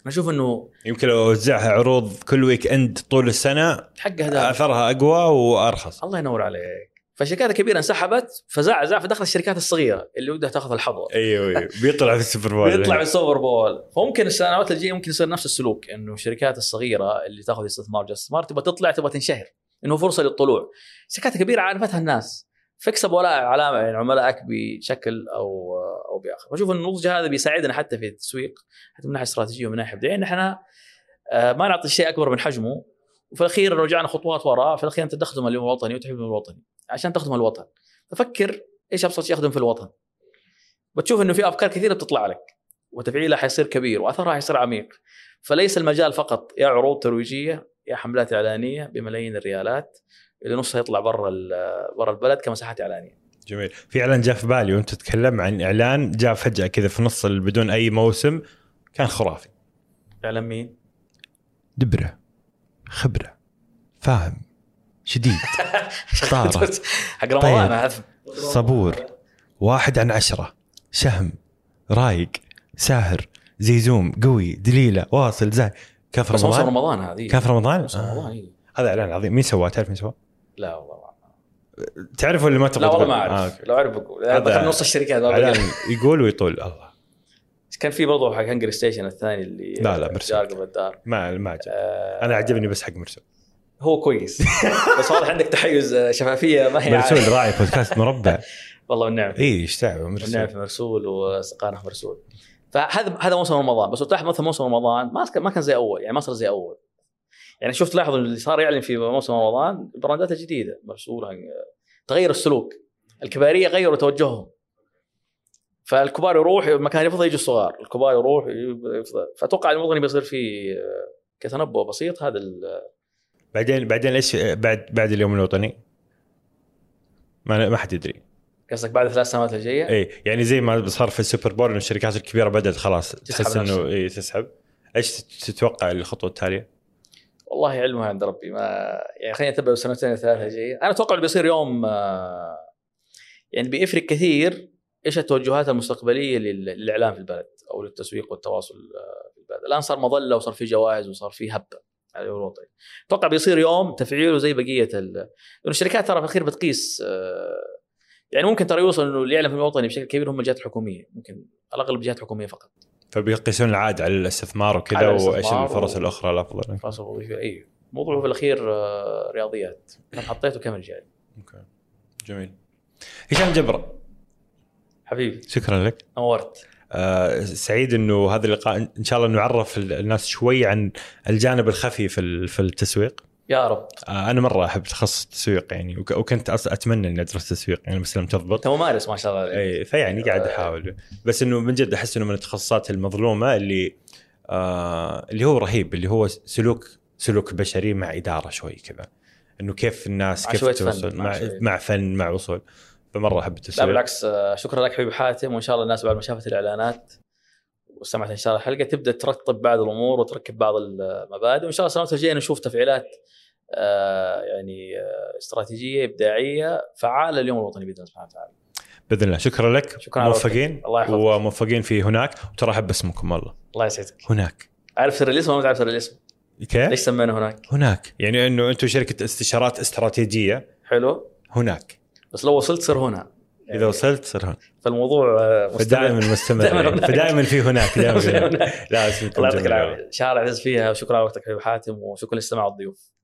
نشوف انه يمكن لو وزعها عروض كل ويك اند طول السنه حقها اثرها اقوى وارخص. الله ينور عليك. فالشركات الكبيره انسحبت، فزعزع فدخل الشركات الصغيره اللي بدها تاخذ الحظوه. ايوه ايوه بيطلع في السوبر بول. بيطلع في السوبر بول. فممكن السنوات الجايه ممكن يصير نفس السلوك، انه الشركات الصغيره اللي تاخذ استثمار جاستثمار تبغى تطلع، تبغى تنشهر، انه فرصه للطلوع. الشركات الكبيره عارفتها الناس، فكسب ولا علامه يعني عملائك بشكل او او باخر. واشوف ان النضج هذا بيساعدنا حتى في التسويق، حتى من ناحيه استراتيجيه ومن ناحيه بدعيه، ان احنا ما نعطي الشيء اكبر من حجمه، وفي الاخير رجعنا خطوات وراء. في الاخير انت تخدم اليوم الوطني وتحب الوطني عشان تخدم الوطن. ففكر ايش ابسط شيء اخدم في الوطن، بتشوف انه في افكار كثيره بتطلع لك وتفعيلها حيصير كبير واثرها حيصير عميق. فليس المجال فقط يا عروض ترويجيه يا حملات اعلانيه بملايين الريالات اللي نصها يطلع برا برا البلد كمساحات اعلانيه. جميل. في اعلان جاء في بالي وانت تتكلم عن اعلان جاء فجأة كذا في نص بدون اي موسم، كان خرافي. اعلان مين؟ دبرة خبرة فاهم شديد شطارة حق رمضان، صبور، واحد عن عشرة، شهم، رايق، ساهر، زيزوم، قوي، دليلة، واصل، زاهي. كيف رمضان؟ رمضان هذه كيف رمضان؟ آه. هذا اعلان عظيم. مين سواه؟ تعرف مين سواه؟ لا والله تعرفه اللي ما تقدر. لا والله ما اعرف. آه. لو اعرف بقول هذا نص الشركات يقول ويطول. الله كان في برضه حق هنجر ستيشن الثاني اللي لا لا مرسول ما ما آه. انا عجبني بس حق مرسول هو كويس. بس واضح عندك تحيز شفافيه ما هي مرسول راعي بودكاست مربع. والله والنعم. اي يشتعب مرسول، والنعم في مرسول وسقانه مرسول. فهذا هذا موسم رمضان. بس تلاحظ مثلا موسم رمضان ما ما كان زي اول، يعني ما صار زي اول. يعني شوف تلاحظ اللي صار يعلن في موسم رمضان البراندات الجديده مسؤوله، تغير السلوك. الكباريه غيروا توجههم، فالكبار يروح مكان يفضل يجي الصغار، الكبار يروح يفضل. فاتوقع الموطني بيصير فيه كتنبؤ بسيط هذا. بعدين بعدين ليش بعد بعد اليوم الوطني ما ما حد يدري؟ قصدك بعد ثلاث سنوات الجايه؟ اي يعني زي ما صار في السوبر بول ان الشركات الكبيره بدات خلاص تحس انه اي تسحب. ايش تتوقع الخطوه التاليه؟ والله علمها عند ربي، ما يعني خلينا نتابع سنتين ثلاثه الجايه. انا اتوقع اللي بيصير يوم يعني بيفرق كثير ايش التوجهات المستقبليه للاعلام في البلد او للتسويق والتواصل في البلد. الان صار مظله وصار في جوائز وصار في هبه على الوطني. اتوقع بيصير يوم تفعيله زي بقيه ال... الشركات ترى في الأخير بتقيس. يعني ممكن ترى يوصل انه اللي يعلم في الوطني بشكل كبير هم الجهات الحكوميه، ممكن على الاغلب جهات حكوميه فقط. فبيقيسون العائد على الاستثمار وكذا وايش الفرص و... الاخرى الافضل. فرص وظيفيه اي موضوع في الاخير رياضيات. انا حطيته كم رجال. اوكي جميل. هشام جبرا حبيبي شكرا لك، نورت. سعيد انه هذا اللقاء ان شاء الله نعرف الناس شوي عن الجانب الخفي في في التسويق. يا رب. انا مره احب تخصص التسويق يعني، وكنت اتمنى اني ادرس تسويق يعني، بس لم تضبط. انت ممارس ما شاء الله يعني. اي فيعني قاعد احاول، بس انه من جد احس انه من التخصصات المظلومه اللي آه اللي هو رهيب، اللي هو سلوك سلوك بشري مع اداره شوي كذا، انه كيف الناس كيف توصل فن. مع مع فن مع وصول. فمره احب التسويق. لا بالعكس، شكرا لك حبيبي حاتم، وان شاء الله الناس بعد ما شافت الاعلانات وسمعت ان شاء الله الحلقه تبدا ترتب بعض الامور وتركب بعض المبادئ، وان شاء الله السنوات الجايه نشوف تفعيلات يعني استراتيجيه ابداعيه فعاله اليوم الوطني باذن الله سبحانه وتعالى. باذن الله. شكرا لك. شكرا. موفقين وموفقين في هناك. وترى احب اسمكم والله. الله يسعدك. هناك عارف سر الاسم ولا ما تعرف سر الاسم؟ كيف ليش سمينا هناك؟ هناك يعني انه انتم شركه استشارات استراتيجيه. حلو. هناك بس لو وصلت صر هنا يعني، اذا وصلت صر هنا، فالموضوع دائما مستمر يعني. فدائما في هناك دائما. لا اسمك الله يعطيك العافيه، شارع عز فيها. وشكرا لوقتك حبيب حاتم، وشكرا لاستماع الضيوف.